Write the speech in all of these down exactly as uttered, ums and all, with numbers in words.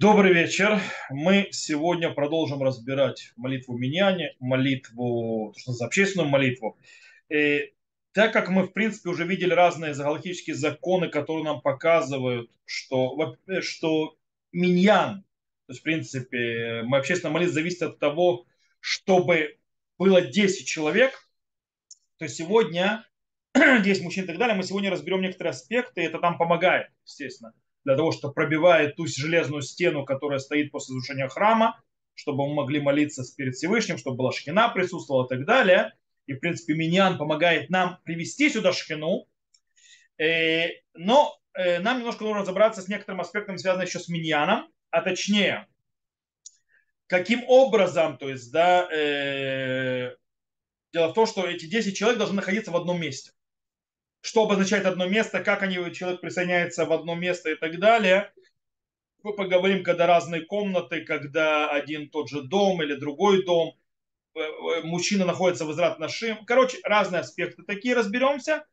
Добрый вечер. Мы сегодня продолжим разбирать молитву Миньяне, молитву, что за общественную молитву. И так как мы, в принципе, уже видели разные галахические законы, которые нам показывают, что, что Миньян, то есть, в принципе, общественная молитва зависит от того, чтобы было десять человек, то сегодня десять мужчин и так далее, мы сегодня разберем некоторые аспекты, и это нам помогает, естественно, для того, что пробивает ту железную стену, которая стоит после разрушения храма, чтобы мы могли молиться перед Всевышним, чтобы была Шкина присутствовала и так далее. И, в принципе, Миньян помогает нам привести сюда Шкину. Но нам немножко нужно разобраться с некоторым аспектом, связанным еще с Миньяном, а точнее, каким образом, то есть, да, э, дело в том, что эти десять человек должны находиться в одном месте. Что обозначает одно место, как они, человек присоединяется в одно место и так далее. Мы поговорим, когда разные комнаты, когда один тот же дом или другой дом. Мужчина находится в Израт нашим. Короче, разные аспекты такие разберемся.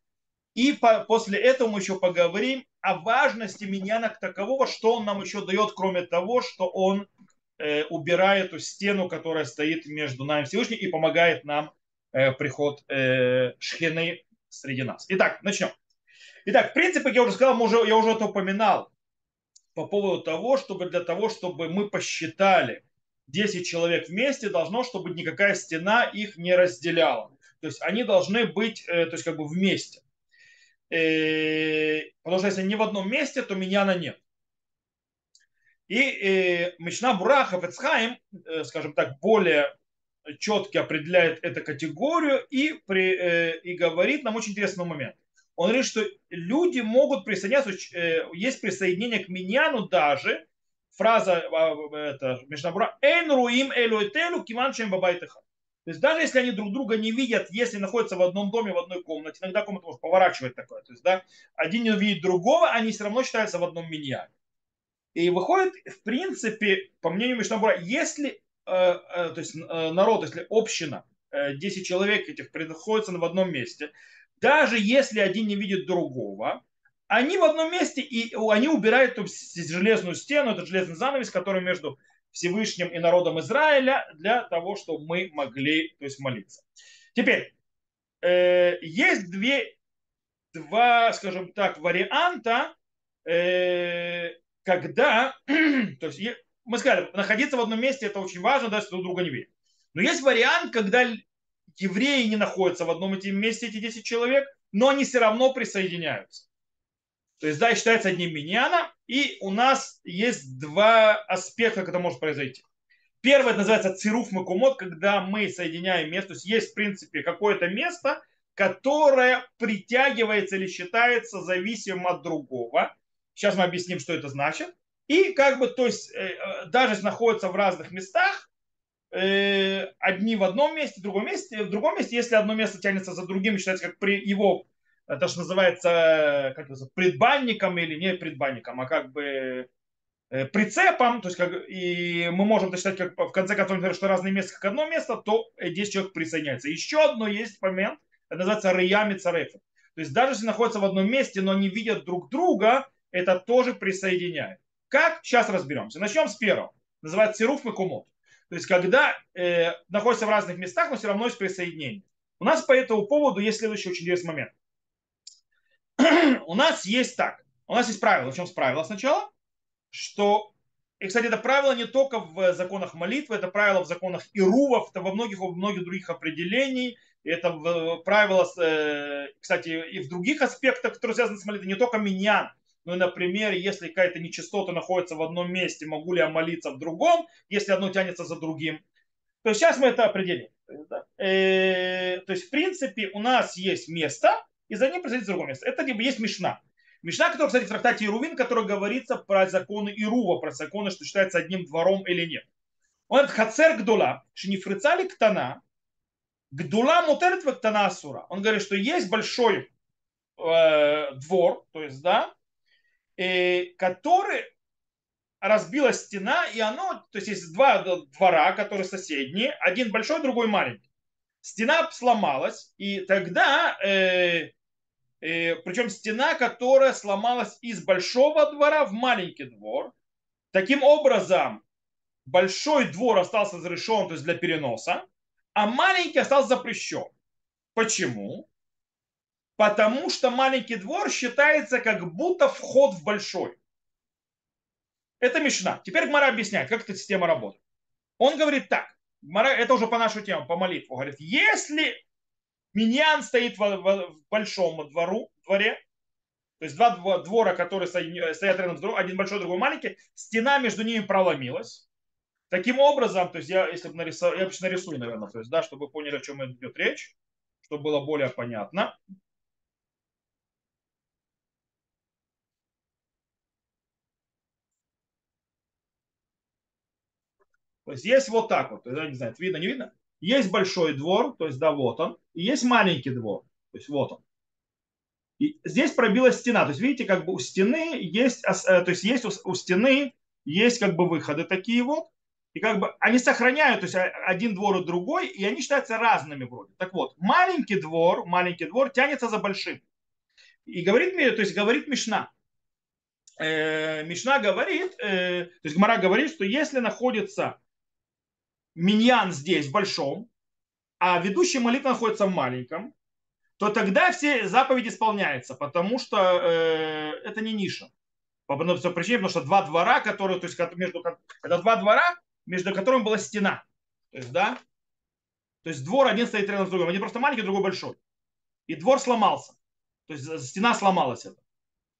И по, после этого мы еще поговорим о важности миньяна как такового, что он нам еще дает, кроме того, что он э, убирает эту стену, которая стоит между нами и Всевышним, и помогает нам э, приход э, Шхины среди нас. Итак, начнем. Итак, в принципе, я уже сказал, мы уже, я уже это упоминал по поводу того, чтобы для того, чтобы мы посчитали десять человек вместе, должно, чтобы никакая стена их не разделяла. То есть они должны быть, то есть как бы вместе. Потому что если они не в одном месте, то миньяна нет. И Мишна Брура, Хай Адам, скажем так, более четко определяет эту категорию и, при, э, и говорит нам очень интересный момент. Он говорит, что люди могут присоединяться, э, есть присоединение к миньяну даже, фраза э, Мишна Брура, «Эйн руим элю и телю киман шем бабай теха». То есть даже если они друг друга не видят, если находятся в одном доме, в одной комнате, иногда комната может поворачивать такое, то есть да, один не видит другого, они все равно считаются в одном миньяне. И выходит, в принципе, по мнению Мишна Брура, если то есть народ, если община, десять человек этих находится в одном месте, даже если один не видит другого, они в одном месте, и они убирают эту железную стену, этот железный занавес, который между Всевышним и народом Израиля, для того, чтобы мы могли, то есть, молиться. Теперь, есть две, два, скажем так, варианта, когда, то есть, мы сказали, находиться в одном месте это очень важно, даже если друг друга не видят. Но есть вариант, когда евреи не находятся в одном месте, эти десять человек, но они все равно присоединяются. То есть, да, считается одним миньяном, и у нас есть два аспекта, как это может произойти. Первый, это называется цируф макумот, когда мы соединяем место. То есть, есть, в принципе, какое-то место, которое притягивается или считается зависимым от другого. Сейчас мы объясним, что это значит. И как бы, то есть, даже если находятся в разных местах, одни в одном месте, в другом месте, в другом месте, если одно место тянется за другим, считается как при его, это же называется, как это, предбанником или не предбанником, а как бы прицепом, то есть, как, и мы можем это считать, как в конце концов, что разные места, как одно место, то десять человек присоединяется. Еще одно есть момент, это называется Реями Царефа. То есть, даже если находятся в одном месте, но не видят друг друга, это тоже присоединяет. Как? Сейчас разберемся. Начнем с первого. Называется цируф макумот. То есть, когда э, находятся в разных местах, но все равно есть присоединение. У нас по этому поводу есть следующий очень интересный момент. У нас есть так. У нас есть правило. Начнем с правила сначала. Что, и, кстати, это правило не только в законах молитвы, это правило в законах ирувов, это во многих, во многих других определениях. Это правило, э, кстати, и в других аспектах, которые связаны с молитвой, не только миньян. Ну, например, если какая-то нечистота находится в одном месте, могу ли я молиться в другом, если одно тянется за другим. То есть сейчас мы это определим. То есть, в принципе, у нас есть место, и за ним присоединится другое место. Это либо есть Мишна. Мишна, которая, кстати, в трактате Ирувин, которая говорится про законы Ирува, про законы, что считается одним двором или нет. Он говорит, хацер гдула, шнифрицали ктана, гдула мутерет вектана асура. Он говорит, что есть большой э, двор, то есть, да, который разбилась стена, и оно, то есть есть два двора, которые соседние, один большой, другой маленький. Стена сломалась, и тогда, э, э, причем стена, которая сломалась из большого двора в маленький двор, Таким образом, большой двор остался разрешен, то есть для переноса, а маленький остался запрещен. Почему? Потому что маленький двор считается как будто вход в большой. Это Мишна. Теперь Гмара объясняет, как эта система работает. Он говорит так. Гмара, это уже по нашу тему, по молитву. Говорит, если миньян стоит в, в, в большом двору, дворе, то есть два двора, которые стоят рядом с другом, один большой, другой маленький, стена между ними проломилась. Таким образом, то есть я, если бы нарисовал, я обычно рисую, наверное, то есть, да, чтобы вы поняли, о чем идет речь, чтобы было более понятно. То есть есть вот так вот, я не знаю, это видно, не видно. Есть большой двор, то есть да, вот он. И есть маленький двор, то есть вот он. И здесь пробилась стена, то есть видите, как бы у стены есть, то есть есть у стены есть как бы выходы такие вот. И как бы они сохраняют, то есть один двор и другой, и они считаются разными вроде. Так вот, маленький двор, маленький двор тянется за большим. И говорит, то есть говорит Мишна. Э, Мишна говорит, э, то есть Гмара говорит, что если находится миньян здесь в большом, а ведущая молитва находится в маленьком, то тогда все заповеди исполняются, потому что э, это не ниша. По одной причине, потому что два двора, которые, то есть между, это два двора, между которыми была стена. То есть, да? То есть двор один стоит рядом с другим. Один просто маленький, другой большой. И двор сломался. То есть стена сломалась. Это.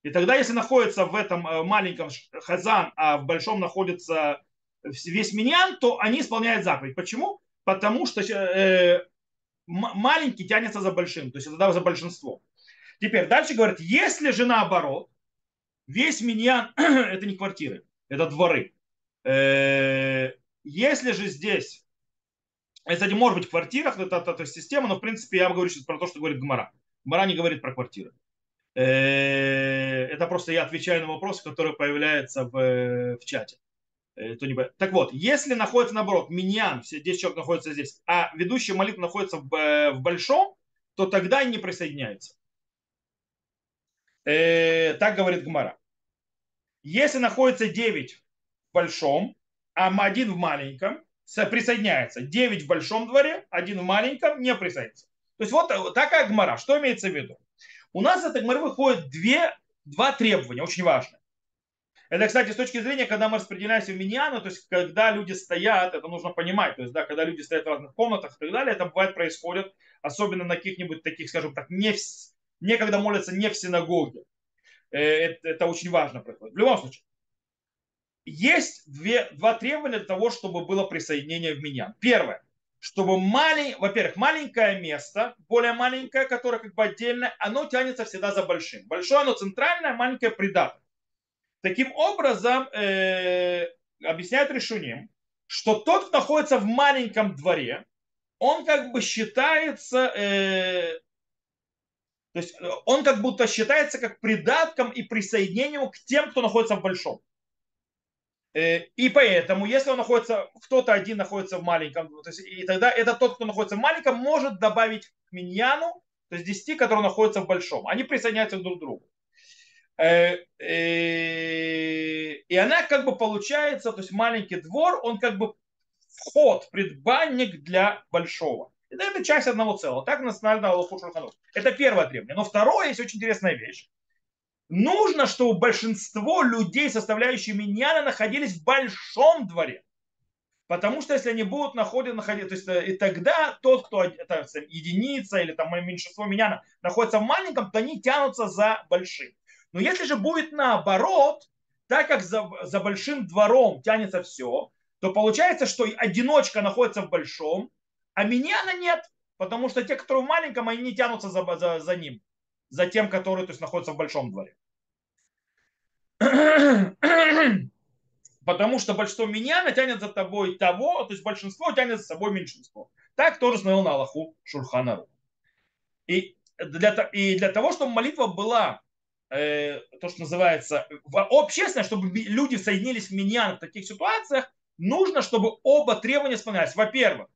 И тогда, если находится в этом маленьком хазан, а в большом находится весь миньян, то они исполняют заповедь. Почему? Потому что э, маленький тянется за большим. То есть это за большинство. Теперь дальше говорят, если же наоборот, весь миньян, это не квартиры, это дворы. Если же здесь, кстати, может быть в квартирах, это, это, это система, но в принципе я говорю сейчас про то, что говорит Гмара. Гмара не говорит про квартиры. Это просто я отвечаю на вопросы, которые появляются в, в чате. Так вот, если находится наоборот, миньян, все десять человек находятся здесь, а ведущий молитва находится в, в большом, то тогда они не присоединяются. Так говорит Гмара. Если находится девять в большом, а один в маленьком, присоединяется. девять в большом дворе, один в маленьком не присоединяется. То есть вот такая Гмара. Что имеется в виду? У нас из этой Гмары выходит две, два требования, очень важные. Это, кстати, с точки зрения, когда мы распределяемся в миньяну, то есть когда люди стоят, это нужно понимать, то есть да, когда люди стоят в разных комнатах и так далее, это бывает происходит, особенно на каких-нибудь таких, скажем так, не в, некогда молятся не в синагоге. Это, это очень важно происходит. В любом случае. Есть две, два требования для того, чтобы было присоединение в миньян. Первое, чтобы, малень... во-первых, маленькое место, более маленькое, которое как бы отдельное, оно тянется всегда за большим. Большое оно центральное, маленькое придаток. Таким образом, э... объясняет Ришуним, что тот, кто находится в маленьком дворе, он как бы считается, э... то есть он как будто считается как придатком и присоединением к тем, кто находится в большом. И поэтому, если он находится, кто-то один находится в маленьком, то есть, и тогда это тот, кто находится в маленьком, может добавить к миньяну, то есть десяти, которые находятся в большом. Они присоединяются друг к другу. И она как бы получается, то есть маленький двор, он как бы вход, предбанник для большого. Это часть одного целого. Так национального Орхот Хаим. Это первое требование. Но второе, есть очень интересная вещь. Нужно, чтобы большинство людей, составляющих миньяна, находились в большом дворе. Потому что если они будут находиться, находиться то есть, и тогда тот, кто это, единица или там, меньшинство миньяна находится в маленьком, то они тянутся за большим. Но если же будет наоборот, так как за, за большим двором тянется все, то получается, что одиночка находится в большом, а миньяна нет. Потому что те, которые в маленьком, они не тянутся за, за, за ним. За тем, который то есть, находится в большом дворе. Потому что большинство миньяна тянет за тобой того, то есть большинство тянет за собой меньшинство. Так тоже установил на Аллаху Шурхан-Ару. И для, и для того, чтобы молитва была, э, то, что называется, общественная, чтобы люди соединились в миньян в таких ситуациях, нужно, чтобы оба требования исполнялись. Во-первых,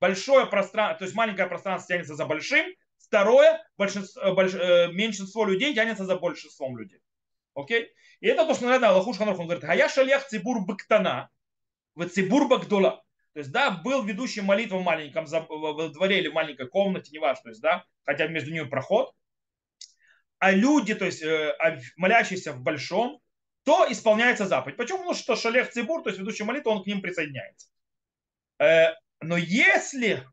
большое пространство, то есть маленькое пространство тянется за большим. Второе, большинство, больш, меньшинство людей тянется за большинством людей. Окей? И это то, что говорит Аллаху Шульхан Арух. Он говорит, «Хая шалех цибур бактана, в цибур багдула». То есть, да, был ведущий молитву в маленьком в дворе или в маленькой комнате, не важно, то есть, да, хотя между ними проход. А люди, то есть, молящиеся в большом, то исполняется заповедь. Почему? Потому что шалех цибур, то есть ведущий молитву, он к ним присоединяется. Но если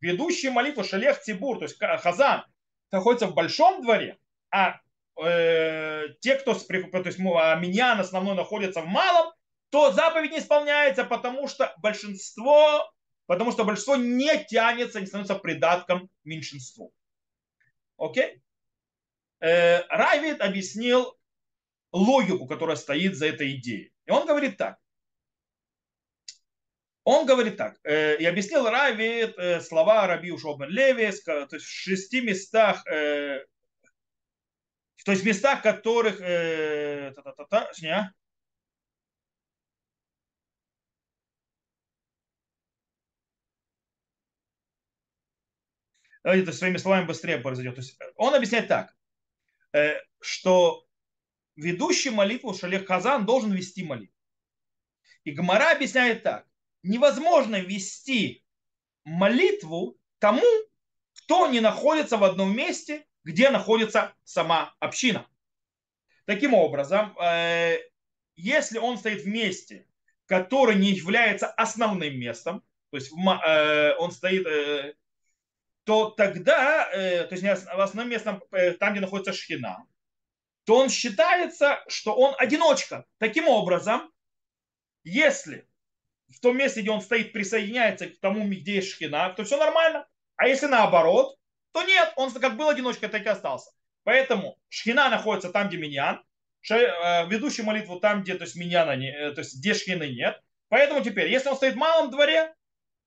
ведущий молитву шалех цибур, то есть хазан, находится в большом дворе, а те, кто с миньян основной находится в малом, то заповедь не исполняется, потому что большинство, потому что большинство не тянется, не становится придатком меньшинству. Окей? Райвид объяснил логику, которая стоит за этой идеей. И он говорит так. Он говорит так. И объяснил Райвид слова Раби Ушуа бен Леви, то есть в шести местах, то есть в местах, которых... Давайте своими словами быстрее произойдет. То есть он объясняет так, что ведущий молитву шалех хазан должен вести молитву. И Гмара объясняет так. Невозможно вести молитву тому, кто не находится в одном месте, где находится сама община. Таким образом, если он стоит в месте, которое не является основным местом, то есть он стоит... то тогда, то есть в основном местном, там, где находится Шкина, то он считается, что он одиночка. Таким образом, если в том месте, где он стоит, присоединяется к тому, где есть Шкина, то все нормально. А если наоборот, то нет, он как был одиночкой, так и остался. Поэтому Шкина находится там, где миньян, ведущий молитву там, где, то есть, миньяна, то есть, где Шкины нет. Поэтому теперь, если он стоит в малом дворе,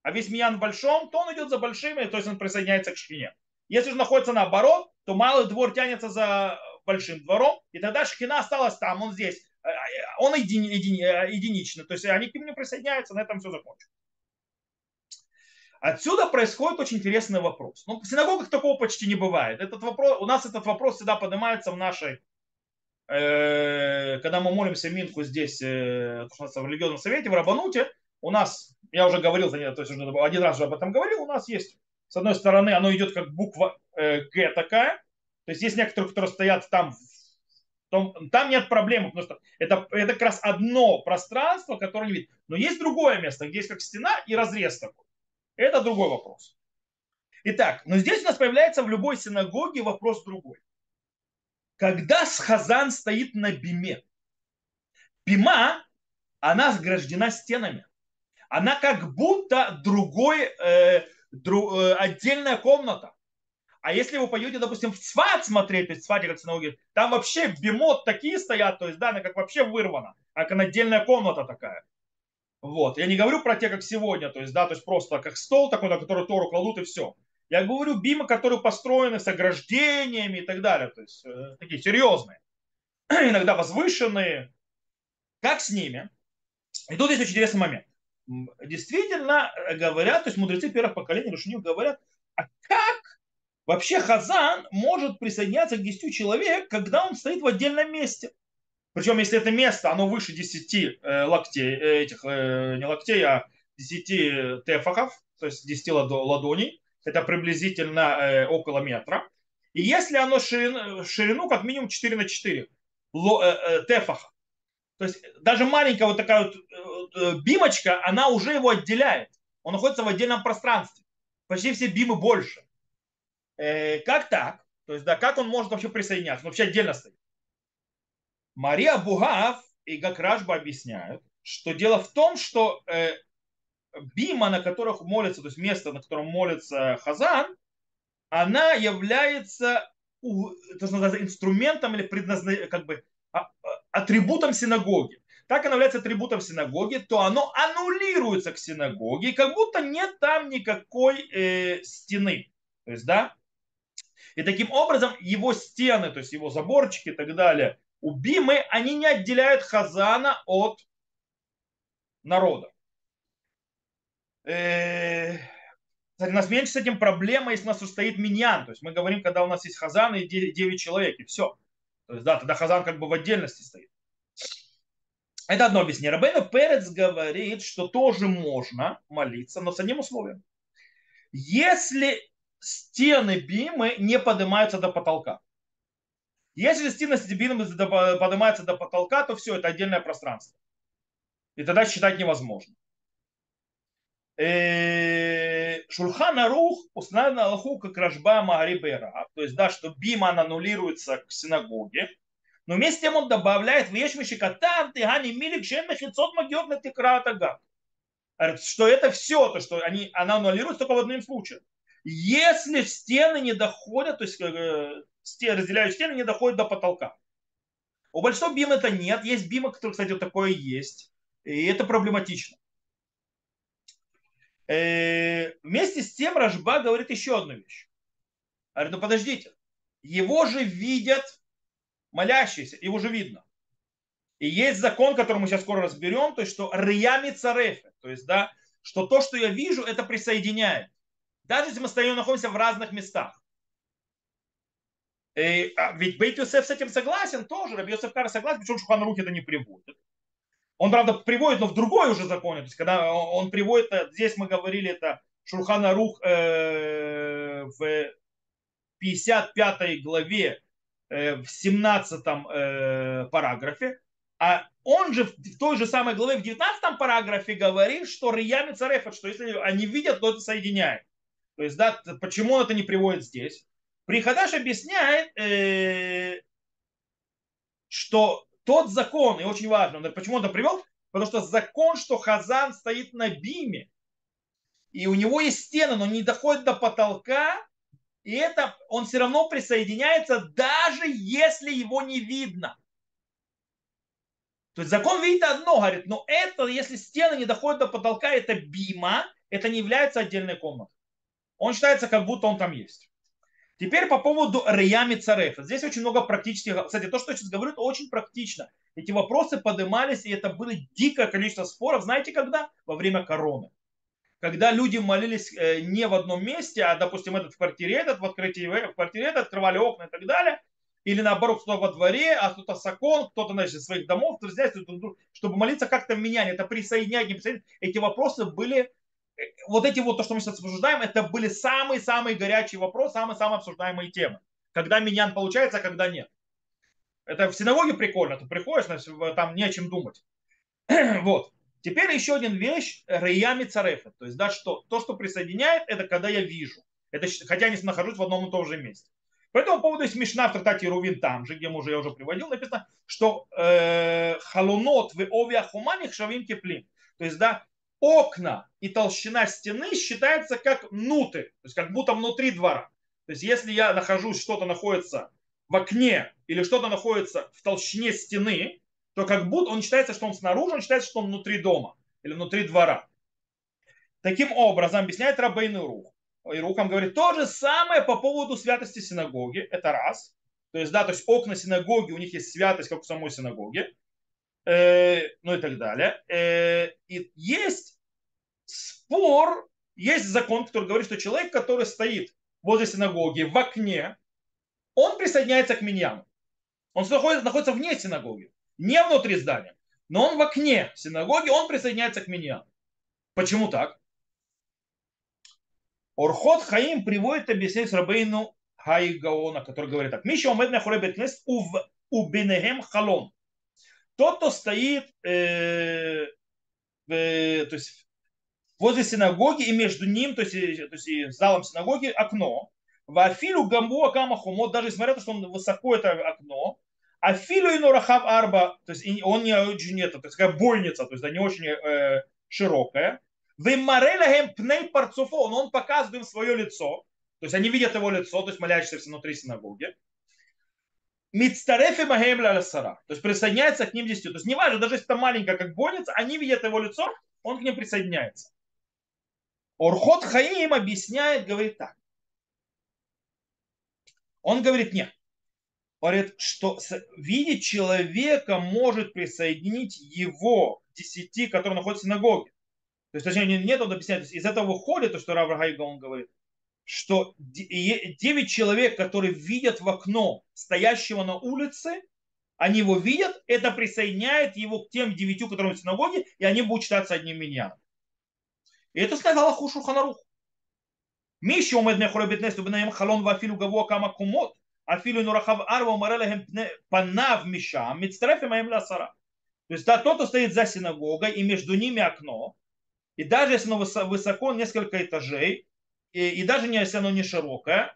а весь миньян в большом, то он идет за большим, то есть он присоединяется к шкине. Если же находится наоборот, то малый двор тянется за большим двором, и тогда шкина осталась там, он здесь. Он едини, едини, единичный, то есть они к ним не присоединяются, на этом все закончится. Отсюда происходит очень интересный вопрос. Ну, в синагогах такого почти не бывает. Этот вопрос, у нас этот вопрос всегда поднимается в нашей, э, когда мы молимся минху здесь, э, в религиозном совете, в Рабануте. У нас, я уже говорил, то есть уже один раз уже об этом говорил, у нас есть, с одной стороны, оно идет как буква э, Г такая, то есть есть некоторые, которые стоят там, там, там нет проблемы, потому что это, это как раз одно пространство, которое не видно. Но есть другое место, где есть как стена и разрез такой. Это другой вопрос. Итак, но здесь у нас появляется в любой синагоге вопрос другой. Когда хазан стоит на биме, бима, она сграждена стенами. Она как будто другой, э, дру, э, отдельная комната. А если вы пойдете, допустим, в Цфат смотреть, то есть в Цфате, как синагоги, там вообще бимот такие стоят, то есть, да, она как вообще вырвана, а как отдельная комната такая. Вот. Я не говорю про те, как сегодня, то есть, да, то есть просто как стол такой, на который Тору кладут и все. Я говорю бимы, которые построены с ограждениями и так далее, то есть э, такие серьезные, иногда возвышенные. Как с ними? И тут есть очень интересный момент. Действительно говорят, то есть мудрецы первых поколений Ришуним говорят, а как вообще хазан может присоединяться к десяти человек, когда он стоит в отдельном месте? Причем, если это место, оно выше десяти э, локтей, э, этих, э, не локтей, а десяти тефахов, то есть десяти ладоней, это приблизительно э, около метра. И если оно ширину, ширину как минимум четыре на четыре ло, э, э, тефаха, то есть даже маленькая вот такая вот бимочка, она уже его отделяет. Он находится в отдельном пространстве. Почти все бимы больше. Э, как так? То есть, да, как он может вообще присоединяться? Он вообще отдельно стоит. Мария Бугав и как Рашба объясняют, что дело в том, что э, бима, на которых молится, то есть место, на котором молится хазан, она является у, то, что называется, инструментом или предназначением, как бы, атрибутом синагоги. Так оно является атрибутом синагоги, то оно аннулируется к синагоге, как будто нет там никакой э, стены. То есть, да? И таким образом его стены, то есть его заборчики и так далее, убимы, они не отделяют хазана от народа. Э-э- кстати, у нас меньше с этим проблема, если у нас устоит миньян. То есть мы говорим, когда у нас есть хазан и девять человек, и все. То есть, да, тогда Хазан как бы в отдельности стоит. Это одно объяснение. Рабейну Перец говорит, что тоже можно молиться, но с одним условием. Если стены бимы не поднимаются до потолка. Если стены бимы поднимаются до потолка, то все, это отдельное пространство. И тогда считать невозможно. Шурхан-Ару установил Аллаху как Рашба Махарибера. То есть, да, что бима аннулируется к синагоге. Но вместе с тем он добавляет, что это все, то, что они, она аннулируется только в одном случае. Если стены не доходят, то есть разделяют стены, не доходят до потолка. У большинства бим это нет. Есть бима, которые, кстати, вот такое есть. И это проблематично. Вместе с тем Рашба говорит еще одну вещь. Говорит, ну подождите, его же видят молящиеся, его же видно. И есть закон, который мы сейчас скоро разберем, то есть, что Реями Царефа, то есть, да, что то, что я вижу, это присоединяет. Даже если мы стоим, находимся в разных местах. И, а ведь Бейт Йосеф с этим согласен тоже, Рав Йосеф Кара согласен, причем Шульхан-Арух это не приводит. Он, правда, приводит, но в другой уже законе. То есть, когда он приводит, здесь мы говорили, это Шульхан-Арух э, в пятьдесят пятой главе, э, в семнадцатом э, параграфе. А он же в той же самой главе, в девятнадцатом параграфе говорит, что Реями Царефа, что если они видят, то это соединяет. То есть, да, почему он это не приводит здесь? Приходаш объясняет, э, что... Тот закон, и очень важно, он почему он это привел? Потому что закон, что Хазан стоит на биме, и у него есть стены, но не доходит до потолка, и это он все равно присоединяется, даже если его не видно. То есть закон видит одно, говорит, но это, если стены не доходят до потолка, это бима, это не является отдельной комнатой. Он считается, как будто он там есть. Теперь по поводу Реями Царефа. Здесь очень много практических... Кстати, то, что я сейчас говорю, это очень практично. Эти вопросы поднимались, и это было дикое количество споров. Знаете, когда? Во время короны. Когда люди молились не в одном месте, а, допустим, этот в квартире, этот в открытии, в квартире, этот открывали окна и так далее. Или наоборот, кто-то во дворе, а кто-то с окон, кто-то, значит, из своих домов. Чтобы молиться как-то в меняне, это присоединять, не присоединять. Эти вопросы были... Вот эти вот, то, что мы сейчас обсуждаем, это были самые-самые горячие вопросы, самые-самые обсуждаемые темы. Когда миньян получается, а когда нет. Это в синагоге прикольно, ты приходишь, там не о чем думать. Вот. Теперь еще один вещь, Реями Царефа. То есть, да, что, то, что присоединяет, это когда я вижу. Это, хотя я не нахожусь в одном и том же месте. По этому поводу есть Мишна в трактате Рувин, там же, где мы уже, я уже приводил, написано, что халунот в овиа хуманих шавим кеплим. То есть, да, окна и толщина стены считается как нуты, то есть как будто внутри двора. То есть если я нахожусь, что-то находится в окне или что-то находится в толщине стены, то как будто он считается, что он снаружи, он считается, что он внутри дома или внутри двора. Таким образом, объясняет Рабейну Арух. Арух говорит, то же самое по поводу святости синагоги, это раз. То есть, да, то есть окна синагоги, у них есть святость, как у самой синагоги. Ну и так далее. И есть спор, есть закон, который говорит, что человек, который стоит возле синагоги, в окне, он присоединяется к миньяну. Он находится вне синагоги, не внутри здания, но он в окне синагоги, он присоединяется к миньяну. Почему так? Орхот Хаим приводит объяснение с Рабейну Хаигаона, который говорит так. Миша умедна хуребет нес у бенегем халон. Тот, кто стоит э, э, то есть возле синагоги и между ним, то есть, то есть и залом синагоги, окно. Вафилю гамбу акама хумот, даже несмотря на то, что он высоко это окно. Афилю и норахав арба, то есть он не очень это, то есть такая бойница, то есть да, не очень э, широкая. Вимареляхем пней парцуфо, он показывает им свое лицо, то есть они видят его лицо, то есть молящиеся внутри синагоги. Мицтарефи магем ля-сара. То есть присоединяется к ним десятью. То есть неважно, даже если это маленькая как больница, они видят его лицо, он к ним присоединяется. Орхот Хаим объясняет, говорит так. Он говорит, нет. Говорит, что видеть человека может присоединить его к десяти, которые находятся в синагоге. То есть, точнее, нет, он объясняет. Из этого выходит то, что Рав Хаигаон говорит. что девять человек, которые видят в окно стоящего на улице, они его видят, это присоединяет его к тем девятью, которые в синагоге, и они будут считаться одним миньяном. И это сказал Орхот Хаим. Миша умедне хоребетнесту бнаем халон вафилу гавуа кама кумот, афилу нурахав арва умарелахем панав миша, мицтарефе маем ласара. То есть да, тот, кто стоит за синагогой, и между ними окно, и даже если оно высоко, несколько этажей, и, и даже если оно не широкое,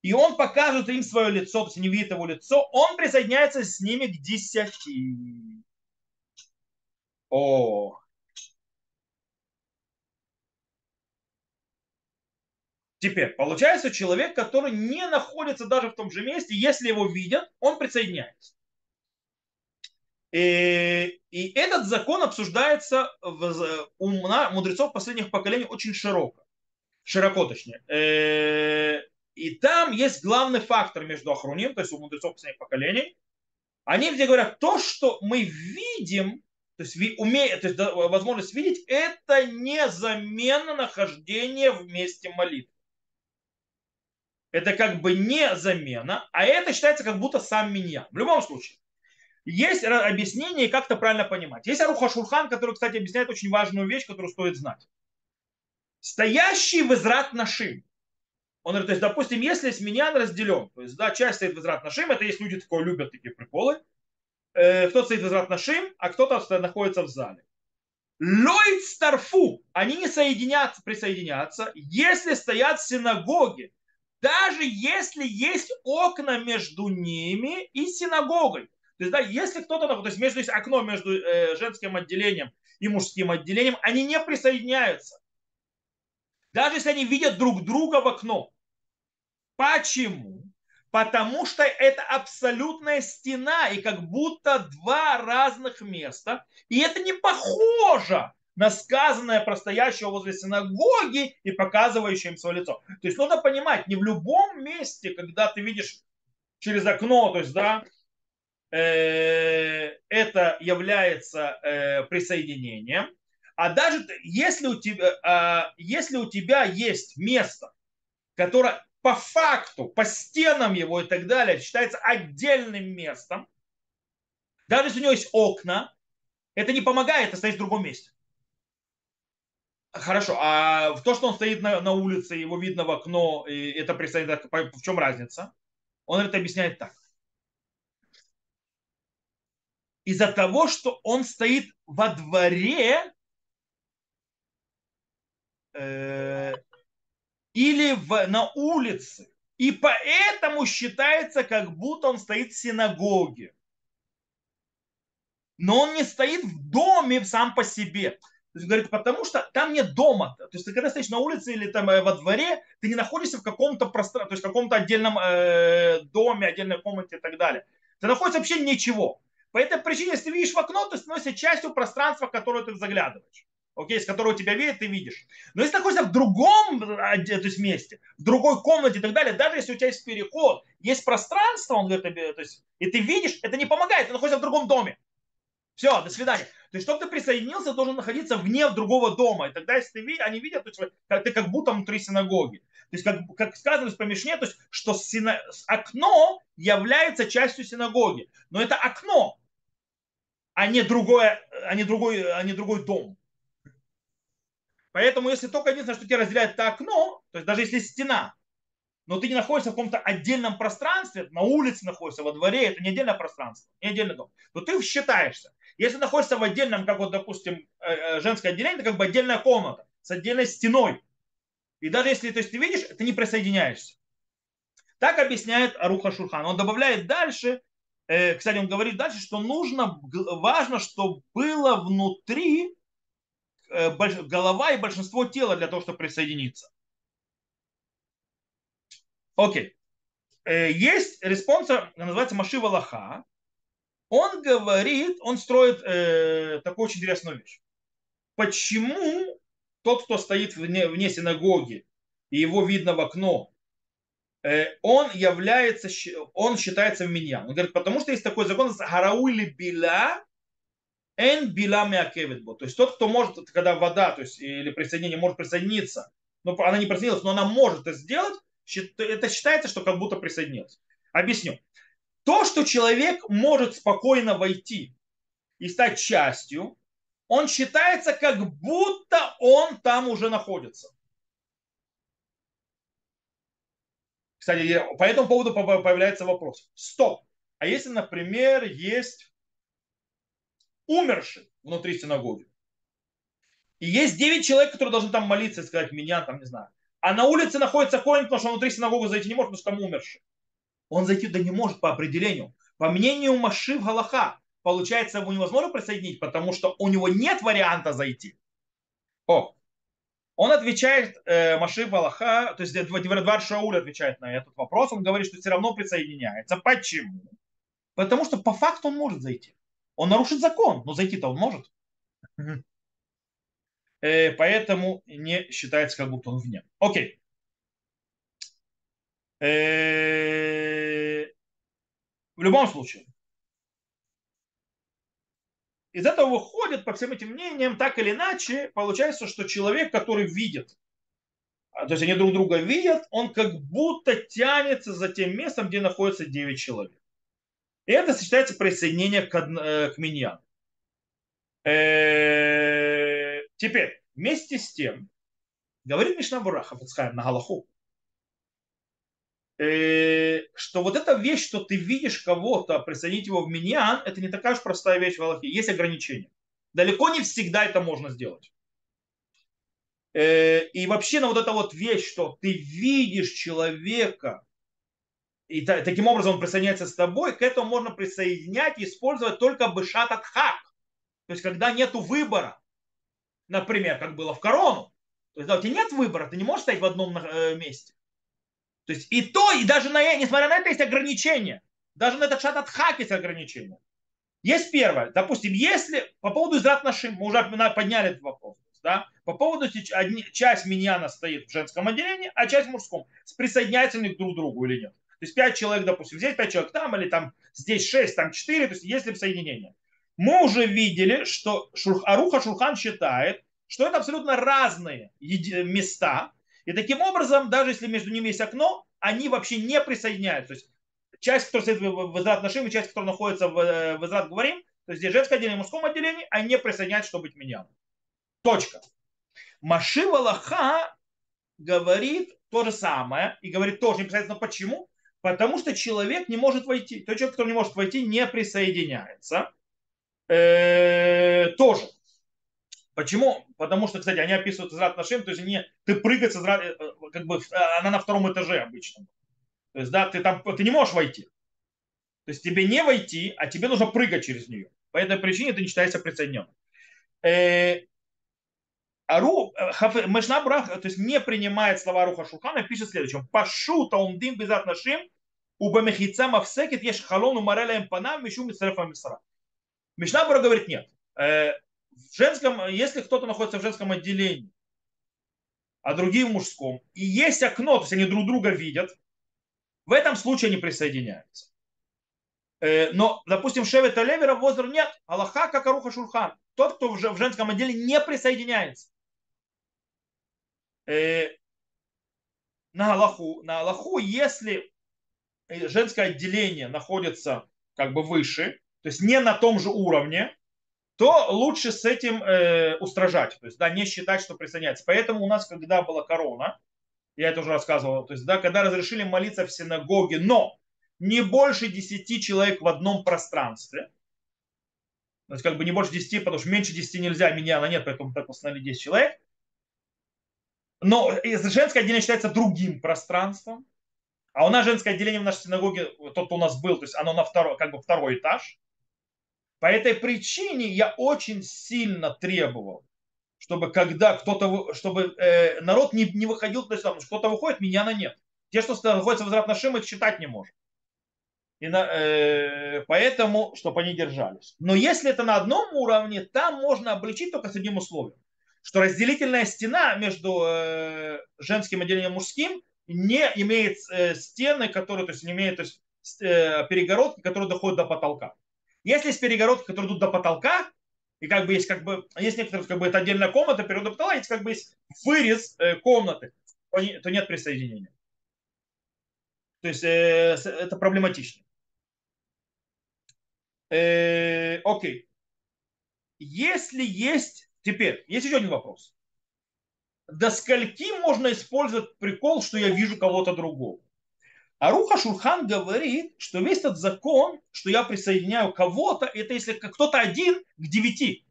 и он покажет им свое лицо, то есть не видит его лицо, он присоединяется с ними к десяти. О. Теперь, получается, человек, который не находится даже в том же месте, если его видят, он присоединяется. И, и этот закон обсуждается в, у мудрецов последних поколений очень широко. Широко, точнее. И там есть главный фактор между ахроним, то есть у мудрецов последних поколений. Они где говорят, то, что мы видим, то есть, уме, то есть возможность видеть, это не замена нахождения в месте молитвы. Это как бы не замена, а это считается как будто сам миньян. В любом случае. Есть объяснение, и как-то правильно понимать. Есть Арух ха-Шульхан, который, кстати, объясняет очень важную вещь, которую стоит знать. Стоящий в Израт нашим. Он говорит, то есть, допустим, если есть миньян разделен, то есть, да, часть стоит в Израт нашим, это есть люди, такое любят такие приколы. Э, кто-то стоит в Израт нашим, а кто-то находится в зале. Лойд старфу, они не соединятся, присоединятся, если стоят в синагоге, даже если есть окна между ними и синагогой. То есть, да, если кто-то находится, то есть, между, есть окно между э, женским отделением и мужским отделением, они не присоединяются. Даже если они видят друг друга в окно. Почему? Потому что это абсолютная стена и как будто два разных места. И это не похоже на сказанное про стоящего возле синагоги и показывающее им свое лицо. То есть надо понимать, не в любом месте, когда ты видишь через окно, то есть, да, это является присоединением. А даже если у тебя, если у тебя есть место, которое по факту, по стенам его и так далее, считается отдельным местом, даже если у него есть окна, это не помогает, это стоит в другом месте. Хорошо, а в то, что он стоит на, на улице, его видно в окно, и это присоединяется, в чем разница? Он это объясняет так. Из-за того, что он стоит во дворе э, или в, на улице. И поэтому считается, как будто он стоит в синагоге. Но он не стоит в доме сам по себе. То есть, говорит, потому что там нет дома-то. То есть ты когда стоишь на улице или там во дворе, ты не находишься в каком-то пространстве, то есть в каком-то отдельном э, доме, отдельной комнате и так далее. Ты находишься вообще ничего. По этой причине, если ты видишь в окно, ты становишься частью пространства, в которое ты заглядываешь. Окей, с которого тебя видят, ты видишь. Но если ты находишься в другом, то есть месте, в другой комнате и так далее, даже если у тебя есть переход, есть пространство, он говорит, то есть, и ты видишь, это не помогает, ты находишься в другом доме. Все, до свидания. То есть, чтобы ты присоединился, должен находиться вне другого дома. И тогда, если ты, они видят, то есть, ты как будто внутри синагоги. То есть, как, как сказано по Мишне, то есть, что сина... окно является частью синагоги. Но это окно, а не, другое, а не, другой, а не другой дом. Поэтому, если только единственное, что тебя разделяет, это окно, то есть, даже если стена, но ты не находишься в каком-то отдельном пространстве, на улице находишься, во дворе, это не отдельное пространство, не отдельный дом, то ты считаешься. Если находишься в отдельном, как вот, допустим, женское отделение, это как бы отдельная комната с отдельной стеной. И даже если, то есть, ты видишь, ты не присоединяешься. Так объясняет Арух ха-Шульхан. Он добавляет дальше, э, кстати, он говорит дальше, что нужно, важно, чтобы было внутри э, больш, голова и большинство тела для того, чтобы присоединиться. Окей. Э, есть респонсор, называется Машив Галаха. Он говорит, он строит э, такую очень интересную вещь. Почему тот, кто стоит вне, вне синагоги, и его видно в окно, э, он является, он считается миньян. Он говорит, потому что есть такой закон, «Гараули била, эн била мякевит бо». То есть тот, кто может, когда вода, то есть, или присоединение может присоединиться ну, она не присоединилась, но она может это сделать, это считается, что как будто присоединилась. Объясню. То, что человек может спокойно войти и стать частью, он считается, как будто он там уже находится. Кстати, по этому поводу появляется вопрос. Стоп. А если, например, есть умерший внутри синагоги, и есть девять человек, которые должны там молиться и сказать меня, там, не знаю, а на улице находится коин, потому что внутри синагоги зайти не может, потому что там умерший. Он зайти туда не может по определению. По мнению Машив Галаха, получается, его невозможно присоединить, потому что у него нет варианта зайти. О, он отвечает, э, Машив Галаха, то есть Двар Шауля отвечает на этот вопрос, он говорит, что все равно присоединяется. Почему? Потому что по факту он может зайти. Он нарушит закон, но зайти-то он может. Э, поэтому не считается, как будто он вне. Окей. Э, в любом случае. Из этого выходит, по всем этим мнениям, так или иначе, получается, что человек, который видит, то есть они друг друга видят, он как будто тянется за тем местом, где находится девять человек. И это сочетается присоединение к, э, к миньяну. Э, теперь, вместе с тем, говорит Мишна Брура на Галаху, э, что вот эта вещь, что ты видишь кого-то, присоединить его в миньян, это не такая уж простая вещь в Галахе. Есть ограничения. Далеко не всегда это можно сделать. Э, и вообще, на вот эта вот вещь, что ты видишь человека, и таким образом он присоединяется с тобой, к этому можно присоединять и использовать только бешат ат-хак. То есть, когда нет выбора. Например, как было в корону. То есть, да, у тебя нет выбора, ты не можешь стоять в одном месте. То есть, и то, и даже на, несмотря на это, есть ограничения. Даже на этот бешат ат-хак есть ограничения. Есть первое. Допустим, если по поводу израт нашим, мы уже подняли этот вопрос. Да? По поводу часть миньяна стоит в женском отделении, а часть в мужском. Присоединяются ли друг к другу или нет. То есть пять человек, допустим, здесь пять человек, там, или там, здесь шесть, там четыре, то есть есть ли соединение. Мы уже видели, что Арух ха-Шульхан считает, что это абсолютно разные места, и таким образом, даже если между ними есть окно, они вообще не присоединяются. То есть часть, которая стоит в израт нашим, и часть, которая находится в израт говорим, то есть здесь женское отделение и мужском отделении, они не присоединяются, чтобы быть миньяном. Точка. Машив Галаха говорит то же самое, и говорит тоже непосредственно почему. Потому что человек не может войти. Тот человек, который не может войти, не присоединяется. Э-э- тоже. Почему? Потому что, кстати, они описывают израт нашим, то есть не, ты прыгаешь, как бы, она на втором этаже обычно. То есть, да, ты, там, ты не можешь войти. То есть тебе не войти, а тебе нужно прыгать через нее. По этой причине ты не считаешься присоединенным. Э-э- Ару, Мишна Брура, то есть не принимает слова Арух ха-Шульхана, пишет следующим: Пашута умдим бизат нашим, убамехица мавсекет еш халону морелем панам мишу мисрефа мисра. Мишна Брура говорит нет. В женском, если кто-то находится в женском отделении, а другие в мужском, и есть окно, то есть они друг друга видят, в этом случае они присоединяются. Но, допустим, шевета левера возраст нет, Аллаха как Арух ха-Шульхан. Тот, кто в женском отделении не присоединяется. На Аллаху, на Аллаху, если женское отделение находится как бы выше, то есть не на том же уровне, то лучше с этим э, устражать, то есть да, не считать, что присоединяется. Поэтому у нас, когда была корона, я это уже рассказывал, то есть да, когда разрешили молиться в синагоге, но не больше десяти человек в одном пространстве, то есть как бы не больше десяти, потому что меньше десяти нельзя, миньяна нет, поэтому так установили десять человек. Но женское отделение считается другим пространством. А у нас женское отделение в нашей синагоге, тот, кто у нас был, то есть оно на второй, как бы второй этаж. По этой причине я очень сильно требовал, чтобы когда кто-то, чтобы э, народ не, не выходил, то есть там, кто-то выходит, миньяна нет. Те, что находятся в израт нашим, их считать не может. И на, э, поэтому, чтобы они держались. Но если это на одном уровне, там можно обличить только с одним условием. Что разделительная стена между э, женским отделением и мужским не имеет э, стены, которые, то есть не имеет, то есть, э, перегородки, которые доходят до потолка. Если есть перегородки, которые идут до потолка, И как бы есть, как бы, есть некоторые, как бы это отдельная комната, переудоптала, есть как бы есть вырез комнаты, то нет присоединения. То есть э, это проблематично. Э, окей. Если есть... Теперь, есть еще один вопрос. До скольки можно использовать прикол, что я вижу кого-то другого? Арух ха-Шульхан говорит, что весь этот закон, что я присоединяю кого-то, это если кто-то один к девяти.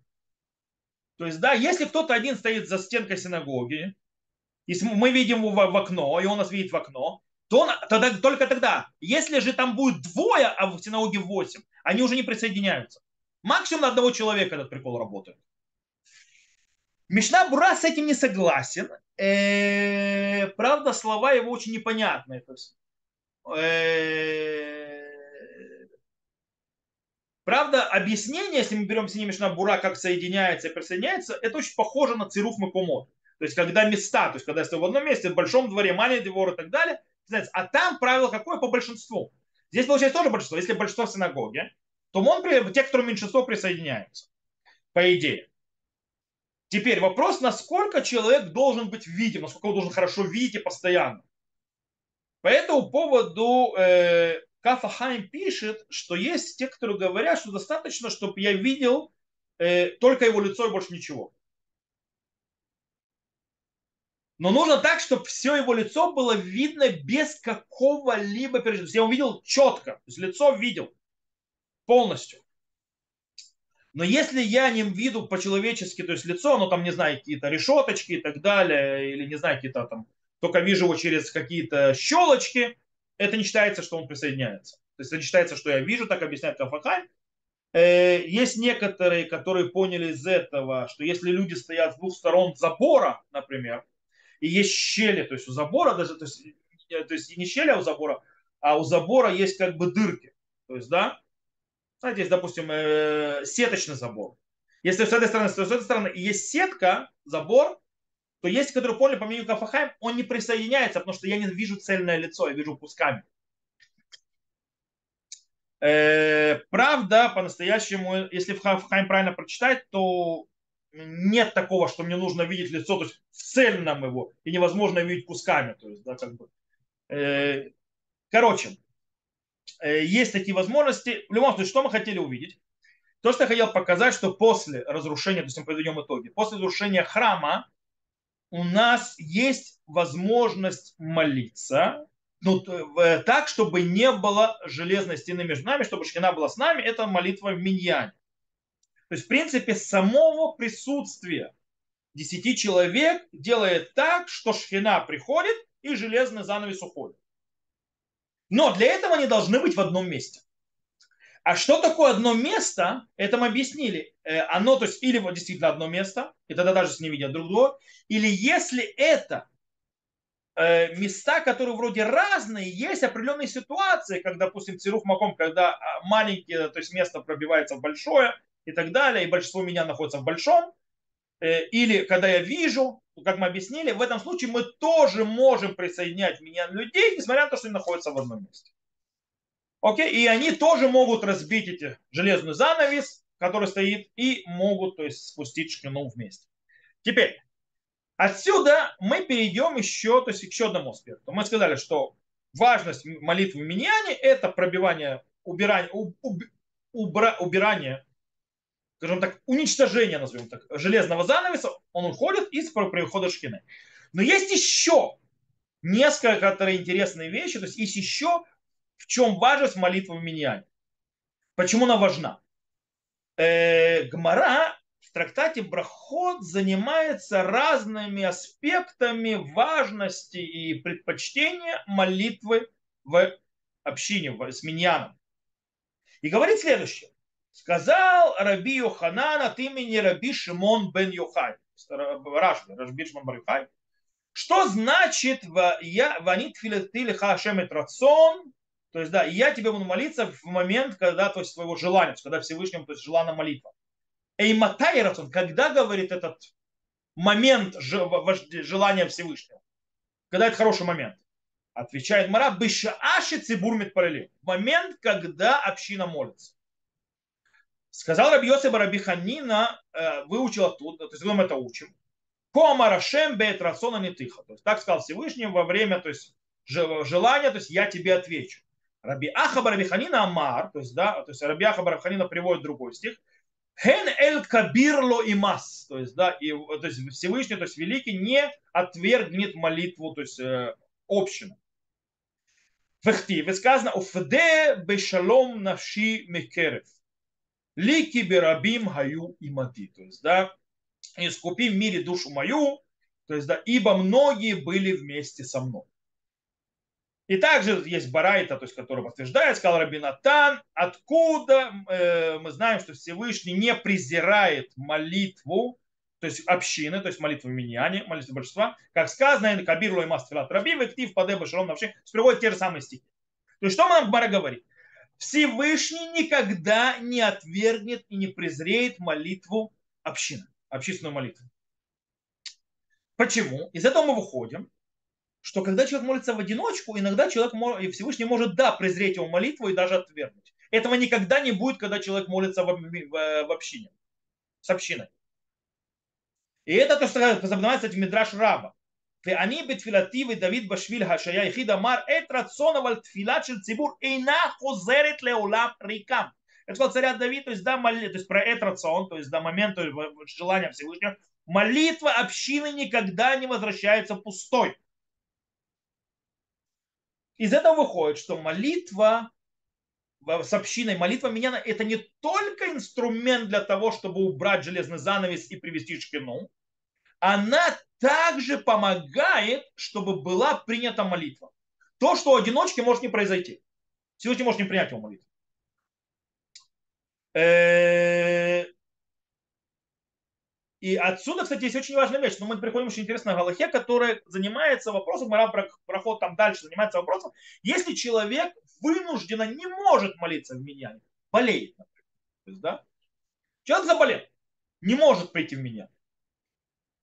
То есть, да, если кто-то один стоит за стенкой синагоги, если мы видим его в окно, и он нас видит в окно, то он, тогда, только тогда. Если же там будет двое, а в синагоге восемь, они уже не присоединяются. Максимум на одного человека этот прикол работает. Мишна Брура с этим не согласен. Э-э, правда, слова его очень непонятные. То есть, э-э, правда, объяснение, если мы берем с ним Мишна Брура, как соединяется и присоединяется, это очень похоже на цируф макумот. То есть, когда места, то есть, когда я в одном месте, в большом дворе, маленький двор и так далее. А там правило какое по большинству. Здесь получается тоже большинство. Если большинство в синагоге, то он, те, кто меньшинство, присоединяются. По идее. Теперь вопрос, насколько человек должен быть видим, насколько он должен хорошо видеть и постоянно. По этому поводу э, Каф ха-Хаим пишет, что есть те, которые говорят, что достаточно, чтобы я видел э, только его лицо и больше ничего. Но нужно так, чтобы все его лицо было видно без какого-либо переживания. Я его видел четко, то есть лицо видел полностью. Но если я не вижу по-человечески, то есть лицо, ну там, не знаю, какие-то решеточки и так далее, или, не знаю, какие-то там, только вижу его через какие-то щелочки, это не считается, что он присоединяется. То есть это не считается, что я вижу, так объясняет Каф ха-Хаим. Есть некоторые, которые поняли из этого, что если люди стоят с двух сторон забора, например, и есть щели, то есть у забора, даже, то есть, то есть не щели, а у забора, а у забора есть как бы дырки. То есть, да, знаете, есть, допустим, э, сеточный забор. Если с этой стороны, с этой стороны есть сетка, забор, то есть, который понял, по мнению Каф ха-Хаим, он не присоединяется, потому что я не вижу цельное лицо, я вижу кусками. Э, правда, по-настоящему, если Каф ха-Хаим правильно прочитать, то нет такого, что мне нужно видеть лицо, то есть в цельном его, и невозможно видеть кусками. То есть, да, как бы. Э, короче, есть такие возможности. В любом случае, что мы хотели увидеть? То, что я хотел показать, что после разрушения, то есть мы подведем итоги, после разрушения храма у нас есть возможность молиться, ну, так, чтобы не было железной стены между нами, чтобы Шкина была с нами. Это молитва в Миньяне. То есть, в принципе, самого присутствия десяти человек делает так, что Шхина приходит и железный занавес уходит. Но для этого они должны быть в одном месте. А что такое одно место, это мы объяснили. Оно, то есть, или действительно одно место, и тогда даже не видят друг друга, или если это места, которые вроде разные, есть определенные ситуации, как, допустим, цируф маком, когда маленькое, то есть место пробивается в большое, и так далее, и большинство меня находится в большом, или когда я вижу, как мы объяснили, в этом случае мы тоже можем присоединять меня людей, несмотря на то, что они находятся в одном месте. Окей? И они тоже могут разбить эти железный занавес, который стоит, и могут, то есть, спустить Шкину вместе. Теперь, отсюда мы перейдем еще, то есть, к еще одному аспекту. Мы сказали, что важность молитвы в Миньяне – это пробивание, убирание, уб, убра, убирание, скажем так, уничтожение, назовем так, железного занавеса, он уходит из прихода Шкины. Но есть еще несколько интересные вещи, то есть есть еще в чем важность молитвы в Миньяне. Почему она важна? Э, Гмара в трактате Брахот занимается разными аспектами важности и предпочтения молитвы в общине в, с Миньяном. И говорит следующее. Сказал Раби Йоханан от имени Раби Шимон бен Йохай, Рашба, Раби Шимон бен Йохай, что значит ванит тфилати леха Ашем эт рацон, то есть, да, я тебе буду молиться в момент, когда, то есть, твоего желания, когда Всевышнему, то есть, желана молитва. Эй матай рацон, когда, говорит, этот момент желания Всевышнего, когда это хороший момент, отвечает Мара, бешааши цибур митпалелим, момент, когда община молится. Сказал Раби Йосеф бар Раби Ханина, выучил оттуда, то есть мы это учим. Кома рашем беет рацона нетыха. То есть так сказал Всевышний во время, то есть желания, то есть я тебе отвечу. Раби Аха бар Раби Ханина амар, то есть да, то есть Раби Аха бар Раби Ханина приводит другой стих. Хен эль кабирло имас, то есть да, и то есть Всевышний, то есть великий не отвергнет молитву, то есть общину. Вехтиве сказано уфде бешалом навши мекерев. Лики берабим хаю и мати, то есть да, искупи в мире душу мою, то есть да, ибо многие были вместе со мной. И также есть барайта, то есть который подтверждает, сказал Раби Натан, откуда э, мы знаем, что Всевышний не презирает молитву, то есть общины, то есть молитву миньяне, молитву большинства, как сказано, кабирло и мастфилат рабим, вектив падеба шалом навши, приводит те же самые стихи. То есть что нам Гмара говорит? Всевышний никогда не отвергнет и не презреет молитву общины, общественную молитву. Почему? Из этого мы выходим, что когда человек молится в одиночку, иногда человек и Всевышний может, да, презреть его молитву и даже отвергнуть. Этого никогда не будет, когда человек молится в, в, в общине, с общиной. И это то, что запоминается в Мидраш Раба. Это сказал царя Давид, то есть, да, молит, то есть про этот рацион, то есть до да, момента желания Всевышнего. Молитва общины никогда не возвращается пустой. Из этого выходит, что молитва с общиной, молитва меня, это не только инструмент для того, чтобы убрать железный занавес и привести Шкину. Она также помогает, чтобы была принята молитва. То, что у одиночки может не произойти. Всевышний может не принять его молитву. И отсюда, кстати, есть очень важная вещь. Но мы приходим к очень интересной галахе, которая занимается вопросом, Рав проход там дальше занимается вопросом, если человек вынужденно не может молиться в миньяне, болеет, например. То есть, да? Человек заболел, не может прийти в миньян.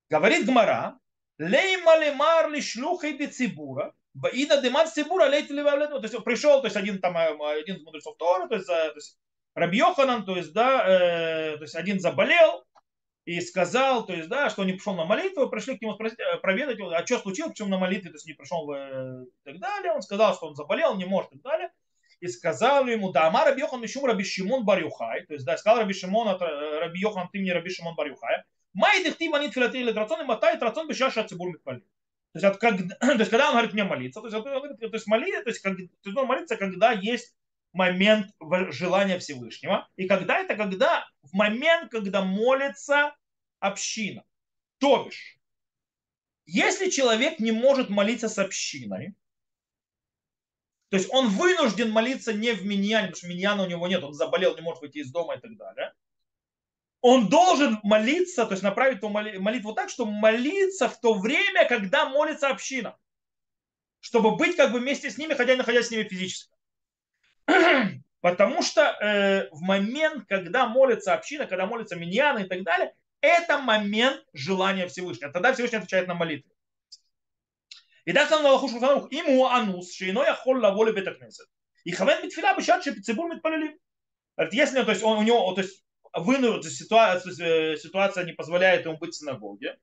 Говорит Гмара, лейма лемар ли шлюхай де цибура, баида деман цибура лейте левавлету. То есть пришел, то есть один там, один из мудрецов Торы, то есть, есть Раби Йоханан, то есть, да, э, то есть один заболел и сказал, то есть, да, что не пришел на молитву, пришли к нему спросить, проведать его, а что случилось, почему на молитве, то есть не пришел э, и так далее. Он сказал, что он заболел, не может и так далее. И сказал ему, да, ама Раби Йохан мишум Раби Шимон бар Йохай, то есть, да, сказал Раби Шимон, от Раби Йохан, ты мне Раби Шимон бар Йохай. То есть, от, как, то есть, когда он говорит мне молиться, то есть, от, то есть, молиться, то есть, как, то есть он молится, когда есть момент желания Всевышнего. И когда это, когда в момент, когда молится община. То бишь, если человек не может молиться с общиной, то есть он вынужден молиться не в миньяне, потому что миньяна у него нет, он заболел, не может выйти из дома и так далее. Он должен молиться, то есть направить молитву так, чтобы молиться в то время, когда молится община. Чтобы быть как бы вместе с ними, хотя и находясь с ними физически. Потому что э, в момент, когда молится община, когда молится миньяна и так далее, это момент желания Всевышнего. Тогда Всевышний отвечает на молитву. И так сказано Аллаху Шурхан-Ару, «Иму анус, шейной ахоль лаволи бетакнесет». И хавен битфила бешат, шепицебур митпалили. Если, то есть, он у него, то есть, вынужден, ситуация, ситуация не позволяет ему быть в синагоге,